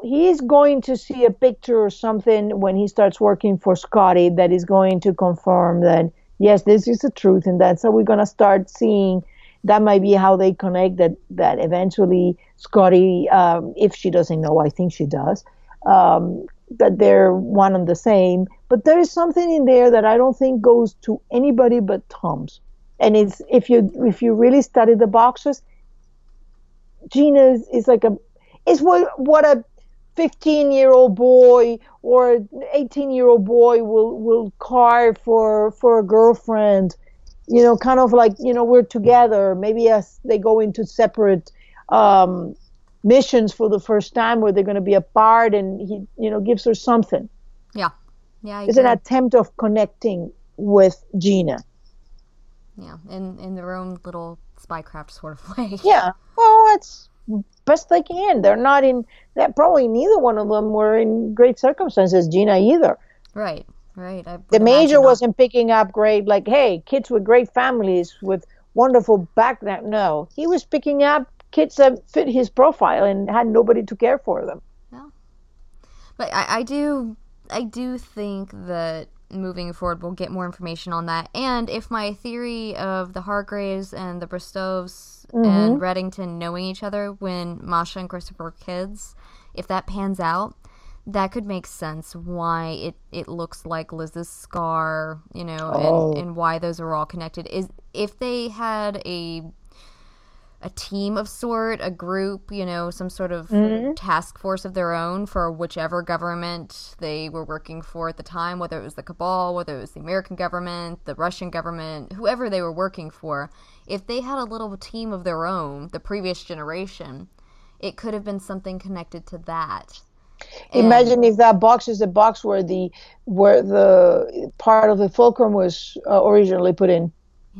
he's going to see a picture or something when he starts working for Scotty that is going to confirm that yes, this is the truth, and that's how we're going to start seeing. That might be how they connect that eventually Scotty, if she doesn't know, I think she does, that they're one and the same. But there is something in there that I don't think goes to anybody but Tom's. And it's if you really study the boxes, Gina is like what a 15-year-old boy or 18-year-old boy will carve for a girlfriend, you know, kind of like, you know, we're together. Maybe as they go into separate missions for the first time where they're going to be apart, and he, you know, gives her something. Yeah, yeah. It's an attempt of connecting with Gina. Yeah, in their own little spycraft sort of way. Yeah. Well, that's best they can. They're not in that. Probably neither one of them were in great circumstances, Gina either. Right. The major wasn't picking up great, like, hey, kids with great families with wonderful background. No, he was picking up kids that fit his profile and had nobody to care for them. Yeah. But I do think that moving forward, we'll get more information on that. And if my theory of the Hargraves and the Rostovs and Reddington knowing each other when Masha and Christopher were kids, if that pans out, that could make sense why it looks like Liz's scar, you know, and why those are all connected. Is if they had a team of sort, a group, you know, some sort of task force of their own for whichever government they were working for at the time, whether it was the cabal, whether it was the American government, the Russian government, whoever they were working for, if they had a little team of their own, the previous generation, it could have been something connected to that. Imagine if that box is the box where the part of the fulcrum was originally put in.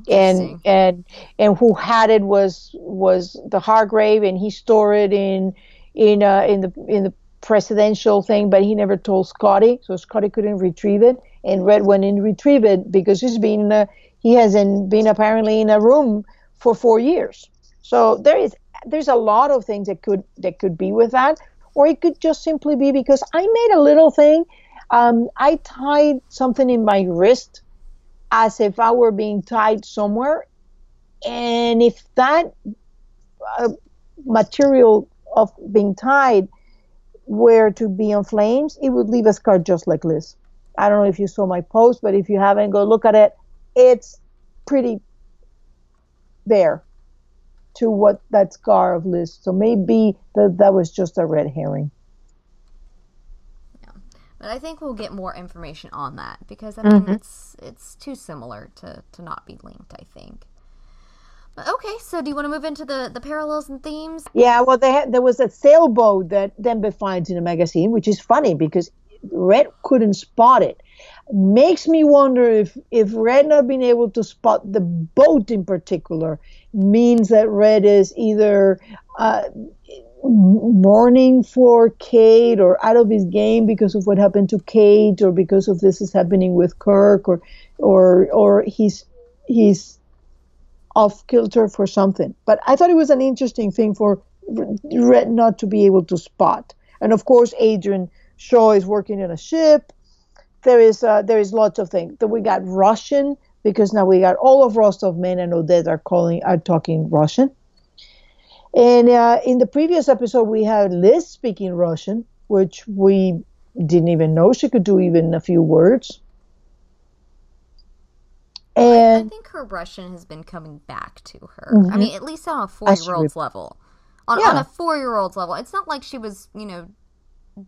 And who had it was the Hargrave, and he stored it in the presidential thing, but he never told Scotty, so Scotty couldn't retrieve it, and Red went in to retrieve it because he hasn't been apparently in a room for 4 years. So there's a lot of things that could be with that, or it could just simply be because I made a little thing I tied something in my wrist as if I were being tied somewhere. And if that material of being tied were to be in flames, it would leave a scar just like Liz. I don't know if you saw my post, but if you haven't, go look at it. It's pretty bare to what that scar of Liz. So maybe that was just a red herring. Yeah. But I think we'll get more information on that because, I mean, it's too similar to not be linked, I think. Okay, so do you want to move into the parallels and themes? Yeah, well, there was a sailboat that Dembe finds in a magazine, which is funny because Red couldn't spot it. Makes me wonder if Red not being able to spot the boat in particular means that Red is either mourning for Kate or out of his game because of what happened to Kate or because of this is happening with Kirk or he's off kilter for something. But I thought it was an interesting thing for Red not to be able to spot. And of course, Adrian Shaw is working on a ship. There is lots of things. Then we got Russian because now we got all of Rostov men and Odette are talking Russian. And in the previous episode, we had Liz speaking Russian, which we didn't even know she could do even a few words. And I think her Russian has been coming back to her. Mm-hmm. I mean, at least on a four-year-old's level. On a four-year-old's level. It's not like she was,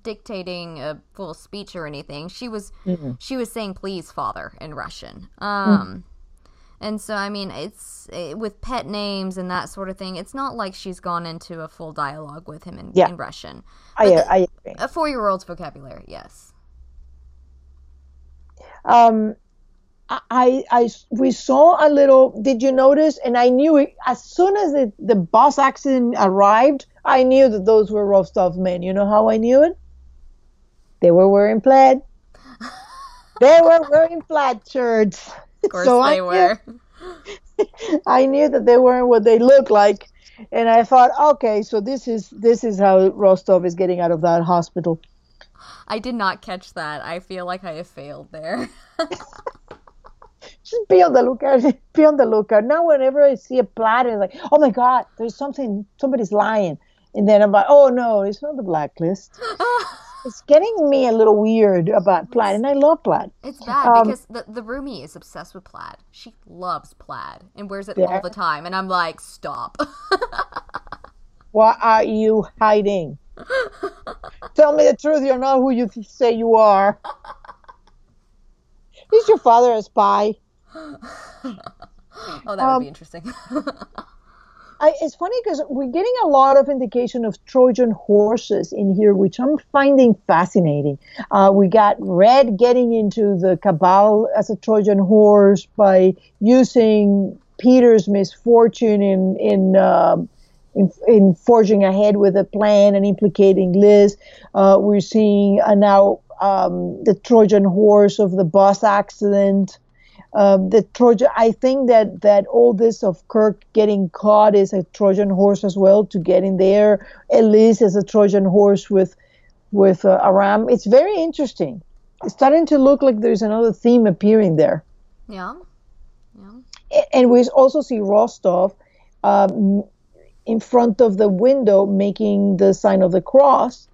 dictating a full speech or anything. She was saying, please, father, in Russian. And so, I mean, it's with pet names and that sort of thing, it's not like she's gone into a full dialogue with him in Russian. I agree. A four-year-old's vocabulary, yes. We saw a little, did you notice? And I knew it, as soon as the bus accident arrived, I knew that those were Rostov men. You know how I knew it? They were wearing plaid. They were wearing plaid shirts. Of course so they were. I knew that they weren't what they looked like. And I thought, okay, so this is how Rostov is getting out of that hospital. I did not catch that. I feel like I have failed there. Just be on the lookout. Now, whenever I see a plaid, it's like, oh my God, there's something, somebody's lying. And then I'm like, oh no, it's not the blacklist. It's getting me a little weird about plaid, and I love plaid. It's bad because the roomie is obsessed with plaid. She loves plaid and wears it all the time. And I'm like, stop. What are you hiding? Tell me the truth. You're not who you say you are. Is your father a spy? Oh, that would be interesting. It's funny because we're getting a lot of indication of Trojan horses in here, which I'm finding fascinating. We got Red getting into the cabal as a Trojan horse by using Peter's misfortune in forging ahead with a plan and implicating Liz. We're seeing now. The Trojan horse of the bus accident. I think that all this of Kirk getting caught is a Trojan horse as well to get in there. Elise is a Trojan horse with Aram. It's very interesting. It's starting to look like there's another theme appearing there. Yeah. And we also see Rostov in front of the window making the sign of the cross.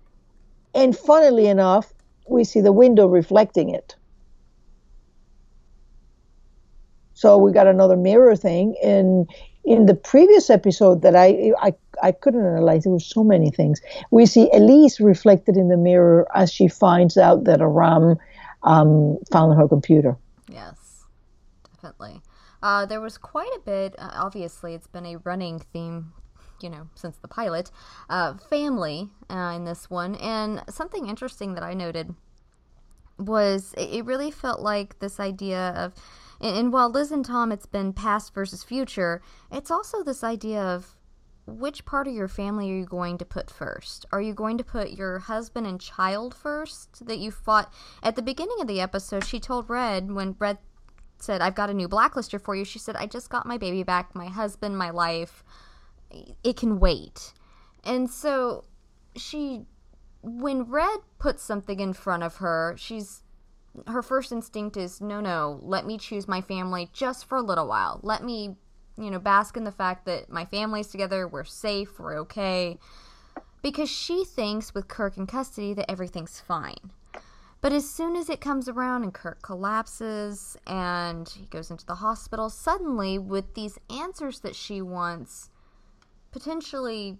And funnily enough, we see the window reflecting it. So we got another mirror thing. And in the previous episode that I couldn't analyze, there were so many things. We see Elise reflected in the mirror as she finds out that Aram found her computer. Yes, definitely. There was quite a bit, obviously it's been a running theme since the pilot, family in this one. And something interesting that I noted was it really felt like this idea of, and while Liz and Tom, it's been past versus future, it's also this idea of which part of your family are you going to put first? Are you going to put your husband and child first that you fought? At the beginning of the episode, she told Red, when Red said, I've got a new blacklister for you, she said, I just got my baby back, my husband, my life, it can wait. And so she when Red puts something in front of her, her first instinct is, no, let me choose my family just for a little while. Let me, bask in the fact that my family's together, we're safe, we're okay. Because she thinks with Kirk in custody that everything's fine. But as soon as it comes around and Kirk collapses and he goes into the hospital, suddenly with these answers that she wants, potentially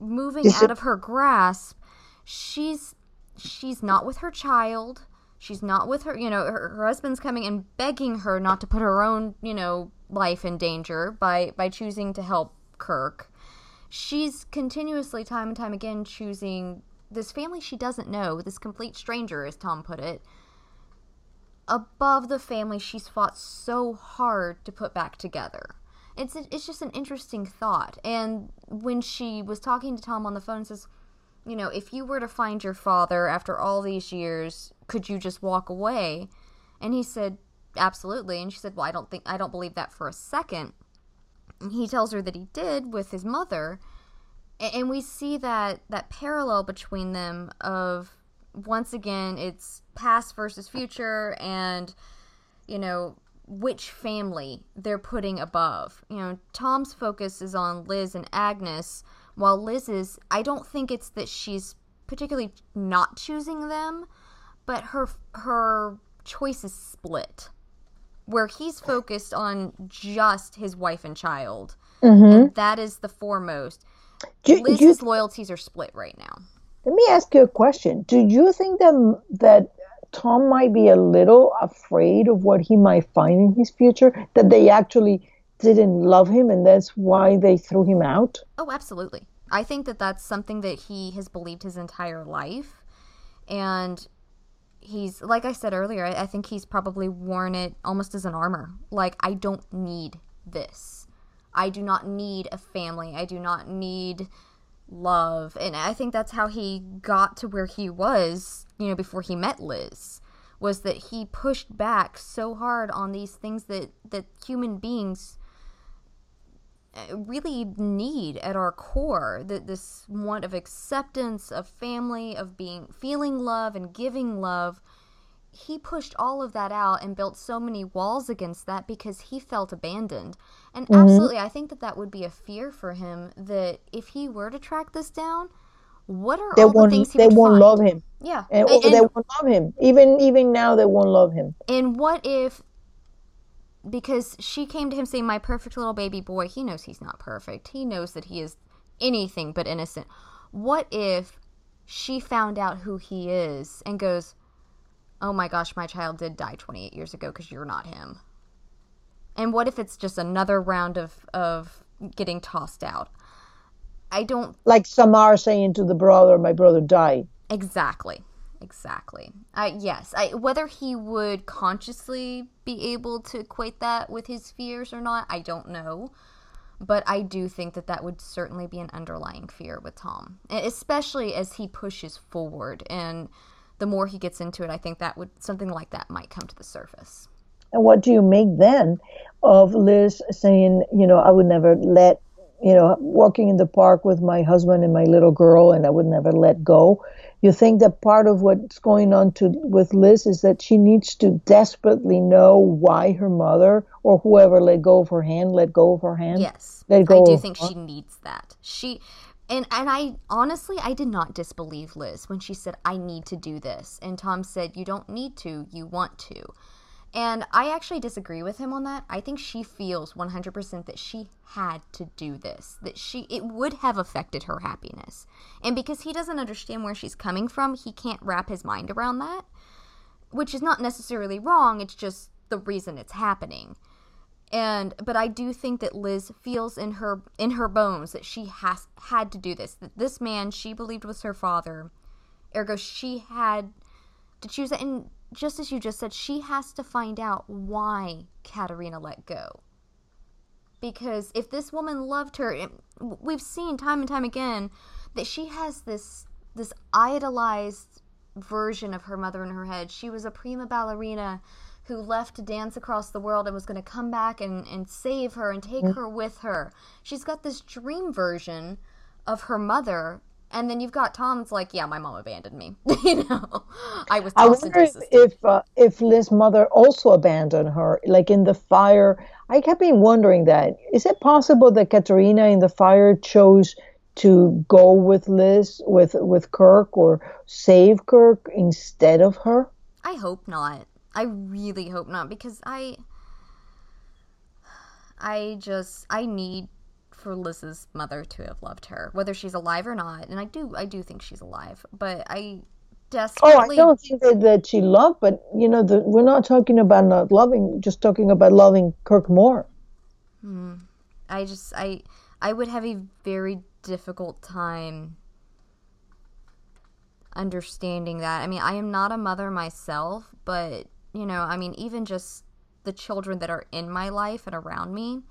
moving out of her grasp, she's not with her child. She's not with her, her husband's coming and begging her not to put her own, life in danger by choosing to help Kirk. She's continuously, time and time again, choosing this family she doesn't know, this complete stranger, as Tom put it, above the family she's fought so hard to put back together. It's just an interesting thought. And when she was talking to Tom on the phone, says, if you were to find your father after all these years, could you just walk away? And he said, absolutely. And she said, well, I don't believe that for a second. And he tells her that he did with his mother. And we see that parallel between them of, once again, it's past versus future and, which family they're putting above. Tom's focus is on Liz and Agnes, while Liz's, I don't think it's that she's particularly not choosing them, but her choice is split, where he's focused on just his wife and child. Mm-hmm. And that is the foremost. Liz's loyalties are split right now. Let me ask you a question. Do you think that Tom might be a little afraid of what he might find in his future? That they actually didn't love him and that's why they threw him out? Oh, absolutely. I think that that's something that he has believed his entire life. And he's, like I said earlier, I think he's probably worn it almost as an armor. Like, I don't need this. I do not need a family. I do not need love. And I think that's how he got to where he was, before he met Liz, was that he pushed back so hard on these things that human beings really need at our core, that this want of acceptance, of family, of feeling love and giving love. He pushed all of that out and built so many walls against that because he felt abandoned. And mm-hmm. Absolutely, I think that would be a fear for him, that if he were to track this down, what are all the things he would find? They won't love him. Yeah. And they won't love him. Even now, they won't love him. And what if, because she came to him saying, my perfect little baby boy, he knows he's not perfect. He knows that he is anything but innocent. What if she found out who he is and goes, oh my gosh, my child did die 28 years ago because you're not him. And what if it's just another round of getting tossed out? I don't... Like Samar saying to the brother, my brother died. Exactly. Yes. Whether he would consciously be able to equate that with his fears or not, I don't know. But I do think that would certainly be an underlying fear with Tom. Especially as he pushes forward and... the more he gets into it, I think something like that might come to the surface. And what do you make then of Liz saying, I would never let, walking in the park with my husband and my little girl, and I would never let go? You think that part of what's going on with Liz is that she needs to desperately know why her mother or whoever let go of her hand? Yes, I do think she needs that. And I honestly, I did not disbelieve Liz when she said, I need to do this. And Tom said, you don't need to, you want to. And I actually disagree with him on that. I think she feels 100% that she had to do this, that it would have affected her happiness. And because he doesn't understand where she's coming from, he can't wrap his mind around that, which is not necessarily wrong. It's just the reason it's happening. But I do think that Liz feels in her bones that she had to do this. That this man she believed was her father, ergo she had to choose it. And just as you just said, she has to find out why Katarina let go. Because if this woman loved her, we've seen time and time again that she has this idolized version of her mother in her head. She was a prima ballerina who left to dance across the world and was going to come back and save her and take her with her. She's got this dream version of her mother And then you've got Tom that's like, yeah, my mom abandoned me. You know, I was. I wonder if Liz's mother also abandoned her, like in the fire. I kept wondering that. Is it possible that Katarina in the fire chose to go with Liz, with Kirk, or save Kirk instead of her? I hope not. I really hope not, because I need for Liz's mother to have loved her, whether she's alive or not. And I do think she's alive, but I desperately... Oh, I don't think that she loved, but, you know, we're not talking about not loving, just talking about loving Kirk more. I would have a very difficult time understanding that. I mean, I am not a mother myself, but, you know, I mean, even just the children that are in my life and around me,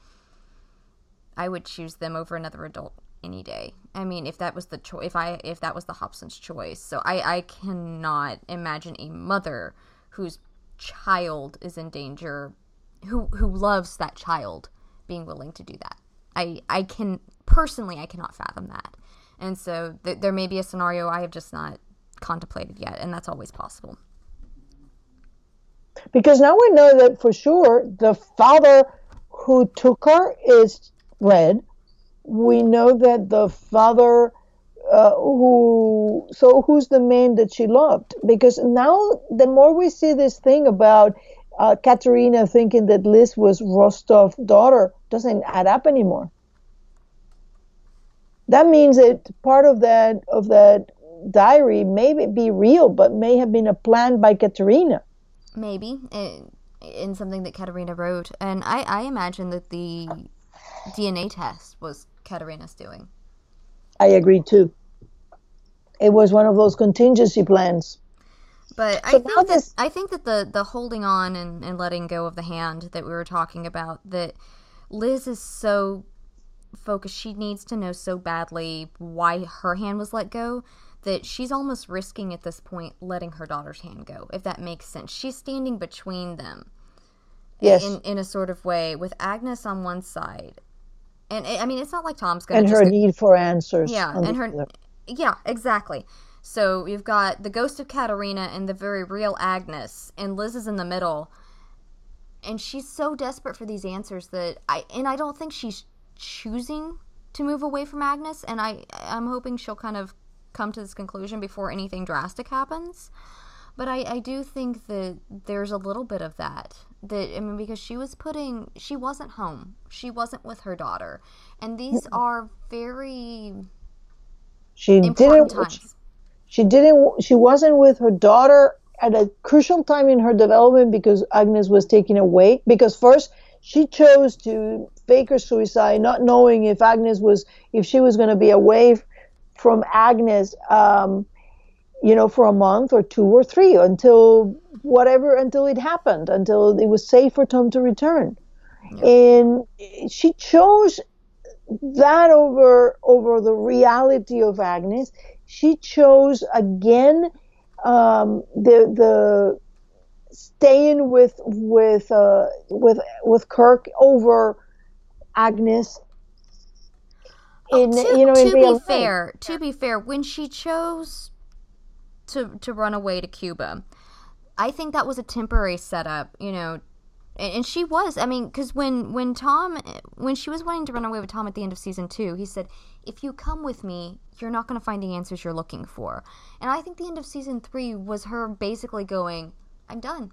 I would choose them over another adult any day. I mean, if that was the choice, if that was the Hobson's choice. So I cannot imagine a mother whose child is in danger, who loves that child, being willing to do that. I cannot fathom that. And so there may be a scenario I have just not contemplated yet, and that's always possible. Because now we know that for sure the father who took her is Red. We know that the father who's the man that she loved. Because now the more we see this thing about Katarina thinking that Liz was Rostov's daughter doesn't add up anymore. That means that part of that diary may be real, but may have been a plan by Katarina. Maybe, in something that Katarina wrote. And I imagine that the DNA test was Katarina's doing. I agree, too. It was one of those contingency plans. But so I think that the holding on and letting go of the hand that we were talking about, that Liz is so focused, she needs to know so badly why her hand was let go, that she's almost risking at this point letting her daughter's hand go, if that makes sense. She's standing between them. Yes. In a sort of way, with Agnes on one side. And, I mean, it's not like Tom's going to... And her need for answers. Yeah, and her... Yeah, exactly. So you've got the ghost of Katarina and the very real Agnes, and Liz is in the middle. And she's so desperate for these answers that I don't think she's choosing to move away from Agnes, and I'm hoping she'll kind of come to this conclusion before anything drastic happens. But I do think that there's a little bit of that. That, I mean, because she wasn't home. She wasn't with her daughter. And these are very important times. She wasn't with her daughter at a crucial time in her development, because Agnes was taken away. Because first she chose to fake her suicide, not knowing if she was going to be away from Agnes, you know, for a month or two or three, until it happened, until it was safe for Tom to return. And she chose that over the reality of Agnes. She chose again the staying with Kirk over Agnes. To be fair, when she chose to run away to Cuba, I think that was a temporary setup, you know, and she was. I mean, because when she was wanting to run away with Tom at the end of season 2, he said, "If you come with me, you're not going to find the answers you're looking for." And I think the end of season 3 was her basically going, "I'm done.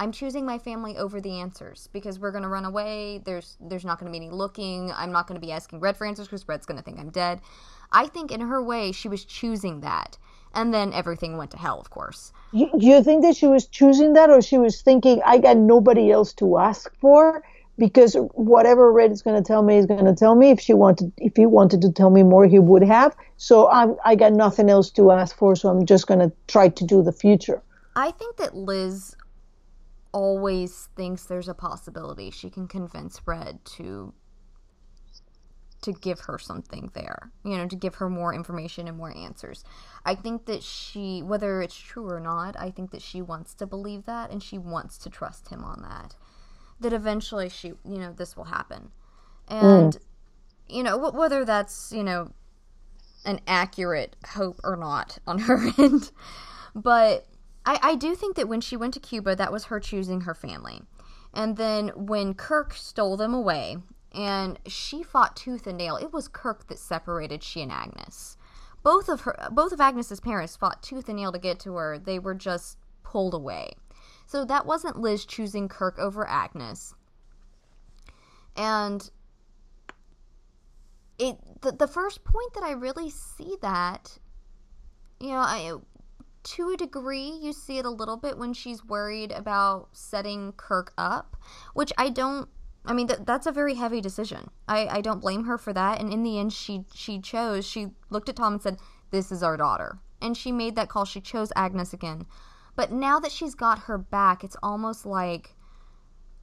I'm choosing my family over the answers, because we're going to run away. There's not going to be any looking. I'm not going to be asking Red for answers because Red's going to think I'm dead." I think in her way, she was choosing that. And then everything went to hell, of course. You think that she was choosing that, or she was thinking, I got nobody else to ask for, because whatever Red is going to tell me is going to tell me. If he wanted to tell me more, he would have. So I got nothing else to ask for, so I'm just going to try to do the future. I think that Liz always thinks there's a possibility she can convince Red to give her something there, you know, to give her more information and more answers. I think that she, whether it's true or not, I think that she wants to believe that, and she wants to trust him on that eventually she, you know, this will happen. And, you know, whether that's, you know, an accurate hope or not on her end. But I do think that when she went to Cuba, that was her choosing her family. And then when Kirk stole them away and she fought tooth and nail, it was Kirk that separated she and Agnes. Both of Agnes's parents fought tooth and nail to get to her. They were just pulled away. So that wasn't Liz choosing Kirk over Agnes. And the first point that I really see that, you know, to a degree, you see it a little bit when she's worried about setting Kirk up, which that's a very heavy decision. I don't blame her for that. And in the end, she looked at Tom and said, "This is our daughter." And she made that call. She chose Agnes again. But now that she's got her back, it's almost like,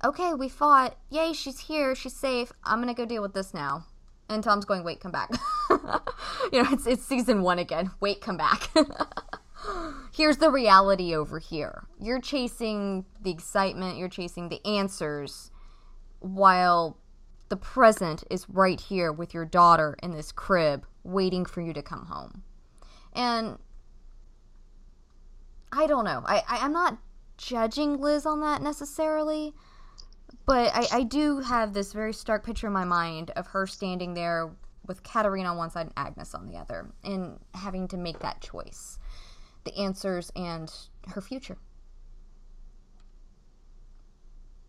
okay, we fought. Yay, she's here. She's safe. I'm going to go deal with this now. And Tom's going, wait, come back. It's season 1 again. Wait, come back. Here's the reality over here. You're chasing the excitement. You're chasing the answers. While the present is right here with your daughter in this crib waiting for you to come home. And I don't know. I'm not judging Liz on that necessarily, but I do have this very stark picture in my mind of her standing there with Katarina on one side and Agnes on the other and having to make that choice. The answers and her future.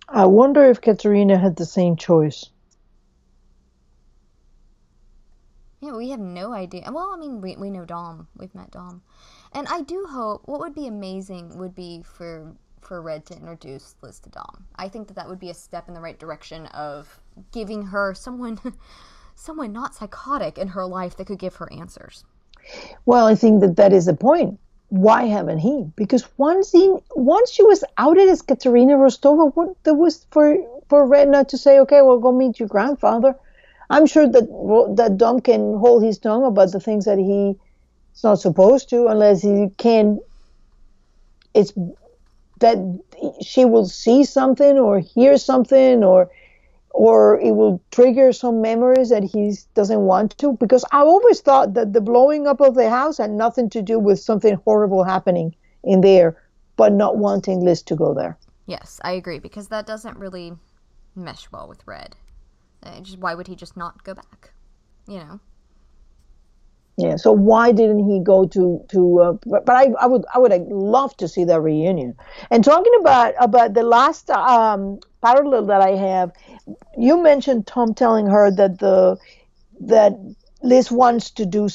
I wonder if Katarina had the same choice. Yeah, we have no idea. Well, I mean, we know Dom. We've met Dom. And I do hope, what would be amazing would be for Red to introduce Liz to Dom. I think that would be a step in the right direction of giving her someone not psychotic in her life that could give her answers. Well, I think that is the point. Why haven't he? Because once she was outed as Katarina Rostova, what there was for Red not to say, okay, well, go meet your grandfather. I'm sure that Dom can hold his tongue about the things that he's not supposed to, unless he can. It's that she will see something or hear something or it will trigger some memories that he doesn't want to, because I always thought that the blowing up of the house had nothing to do with something horrible happening in there, but not wanting Liz to go there. Yes, I agree, because that doesn't really mesh well with Red. Why would he just not go back, you know? Yeah, so why didn't he go but I would love to see that reunion. And talking about the last parallel that I have, you mentioned Tom telling her that Liz wants to do,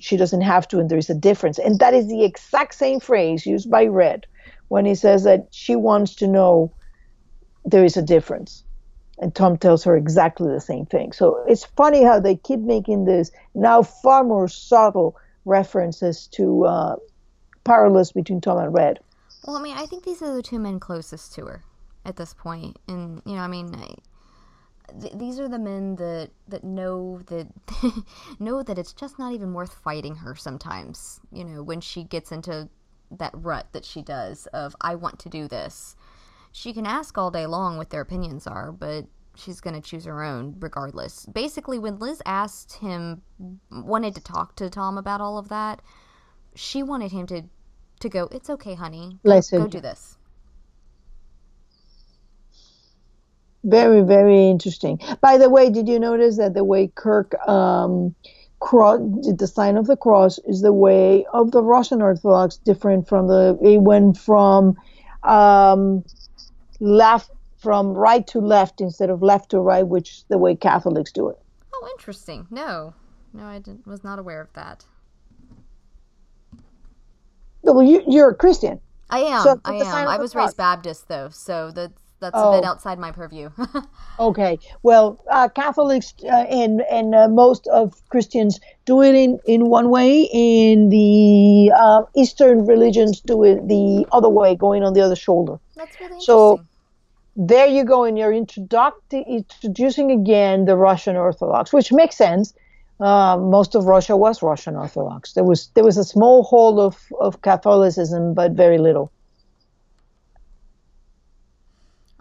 she doesn't have to, and there is a difference. And that is the exact same phrase used by Red when he says that she wants to know there is a difference. And Tom tells her exactly the same thing. So it's funny how they keep making this now far more subtle references to parallels between Tom and Red. Well, I mean, I think these are the two men closest to her at this point. And, you know, I mean, these are the men that know that know that it's just not even worth fighting her sometimes, you know, when she gets into that rut that she does of, I want to do this. She can ask all day long what their opinions are, but she's going to choose her own regardless. Basically, when Liz wanted to talk to Tom about all of that, she wanted him to go, it's okay, honey. Let's go do this. Very, very interesting. By the way, did you notice that the way Kirk did the sign of the cross is the way of the Russian Orthodox, different from it went from left from right to left instead of left to right, which is the way Catholics do it. Oh, interesting. No, was not aware of that. Well, you're a Christian. I am. So I am. I was raised Baptist, though, so that's a bit outside my purview. Okay. Well, Catholics and most of Christians do it in one way, and the Eastern religions do it the other way, going on the other shoulder. That's really interesting. So there you go, and you're introducing again the Russian Orthodox, which makes sense. Most of Russia was Russian Orthodox. There was a small hole of Catholicism, but very little.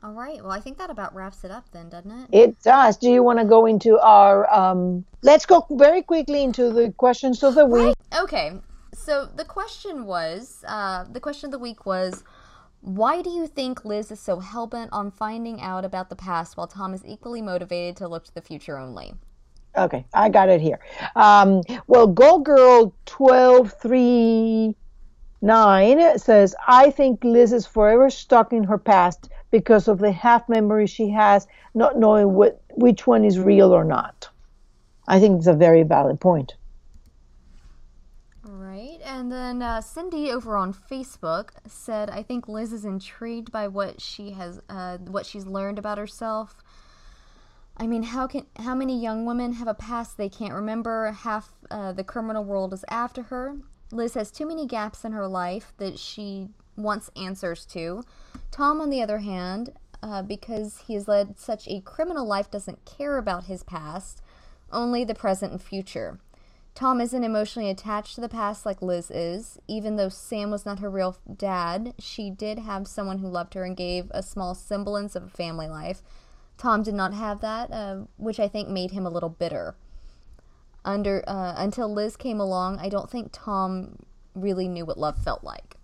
All right. Well, I think that about wraps it up then, doesn't it? It does. Do you want to go into our... let's go very quickly into the questions of the week. Right. Okay. So the question of the week was, why do you think Liz is so hellbent on finding out about the past while Tom is equally motivated to look to the future only? Okay, I got it here. Well, Go Girl 1239 says, I think Liz is forever stuck in her past because of the half memory she has, not knowing which one is real or not. I think it's a very valid point. Right. And then Cindy over on Facebook said, I think Liz is intrigued by what she has, what she's learned about herself. I mean, how many young women have a past they can't remember? Half the criminal world is after her. Liz has too many gaps in her life that she wants answers to. Tom, on the other hand, because he has led such a criminal life, doesn't care about his past, only the present and future. Tom isn't emotionally attached to the past like Liz is. Even though Sam was not her real dad, she did have someone who loved her and gave a small semblance of a family life. Tom did not have that, which I think made him a little bitter. Until Liz came along, I don't think Tom really knew what love felt like.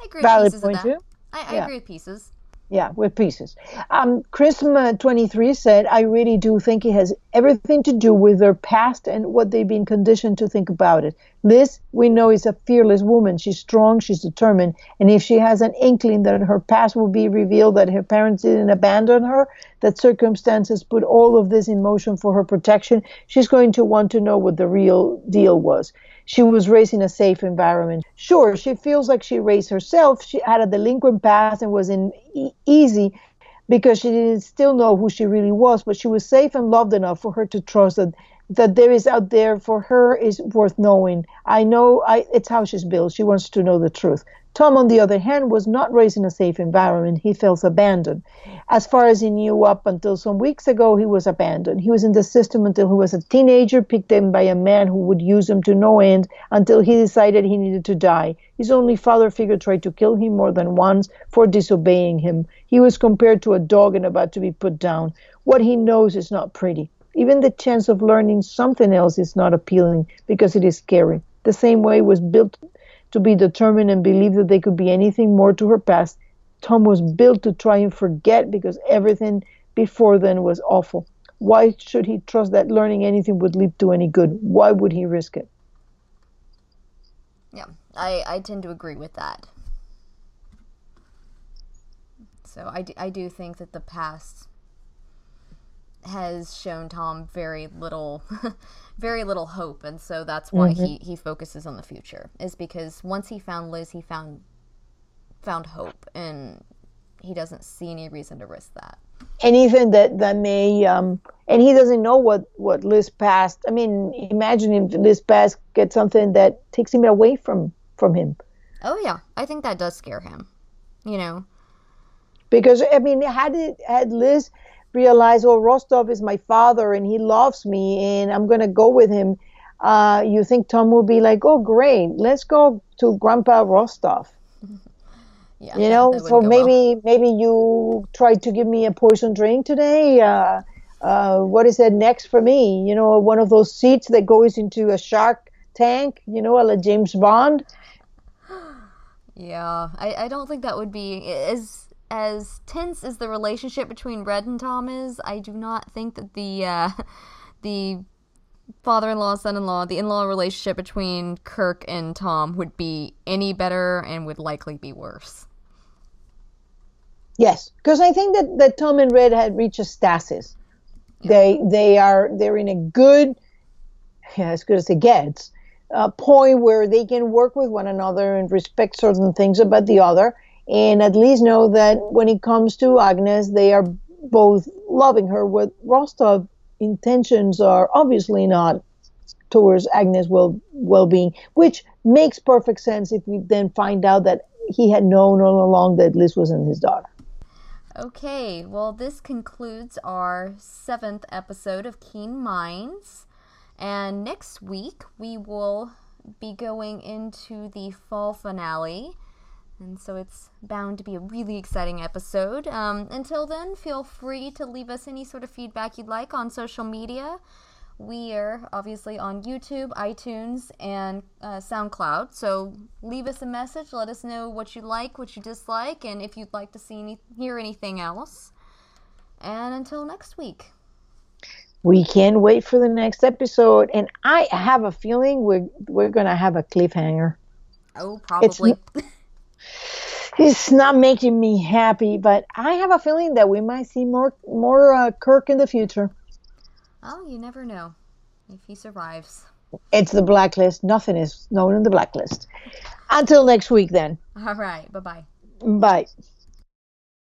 I agree with pieces of that. I agree with pieces. Yeah, with pieces. Chrisma23 said, I really do think it has everything to do with their past and what they've been conditioned to think about it. Liz, we know, is a fearless woman. She's strong, she's determined, and if she has an inkling that her past will be revealed, that her parents didn't abandon her, that circumstances put all of this in motion for her protection, she's going to want to know what the real deal was. She was raised in a safe environment. Sure, she feels like she raised herself. She had a delinquent past and was in easy because she didn't still know who she really was, but she was safe and loved enough for her to trust that there is out there for her is worth knowing. It's how she's built. She wants to know the truth. Tom, on the other hand, was not raised in a safe environment. He felt abandoned. As far as he knew up until some weeks ago, he was abandoned. He was in the system until he was a teenager, picked him by a man who would use him to no end until he decided he needed to die. His only father figure tried to kill him more than once for disobeying him. He was compared to a dog and about to be put down. What he knows is not pretty. Even the chance of learning something else is not appealing because it is scary. The same way he was built to be determined and believe that they could be anything more to her past, Tom was built to try and forget because everything before then was awful. Why should he trust that learning anything would lead to any good? Why would he risk it? Yeah, I tend to agree with that. So I do think that the past has shown Tom very little hope, and so that's why he focuses on the future, is because once he found Liz, he found hope, and he doesn't see any reason to risk that. And even that may and he doesn't know what Liz past. I mean, imagine if Liz past gets something that takes him away from him. Oh yeah, I think that does scare him, you know, because I mean, had Liz realize, oh, Rostov is my father and he loves me and I'm going to go with him, you think Tom will be like, oh, great, let's go to Grandpa Rostov. Yeah, you know, so maybe you tried to give me a poison drink today. What is that next for me? You know, one of those seats that goes into a shark tank, you know, a la James Bond. Yeah, I don't think that would be as tense as the relationship between Red and Tom is. I do not think that the father-in-law, son-in-law, the in-law relationship between Kirk and Tom would be any better and would likely be worse. Yes, because I think that Tom and Red had reached a stasis. Yeah. They're in a good, as good as it gets, point where they can work with one another and respect certain things about the other. And at least know that when it comes to Agnes, they are both loving her. What Rostov's intentions are obviously not towards Agnes' well-being, which makes perfect sense if we then find out that he had known all along that Liz wasn't his daughter. Okay, well, this concludes our 7th episode of Keen Minds. And next week, we will be going into the fall finale. And so it's bound to be a really exciting episode. Until then, feel free to leave us any sort of feedback you'd like on social media. We're obviously on YouTube, iTunes, and SoundCloud. So leave us a message. Let us know what you like, what you dislike, and if you'd like to see hear anything else. And until next week. We can't wait for the next episode. And I have a feeling we're going to have a cliffhanger. Oh, probably. It's not making me happy, but I have a feeling that we might see more Kirk in the future. Oh, you never know if he survives. It's the Blacklist. Nothing is known in the Blacklist. Until next week, then. All right. Bye-bye. Bye.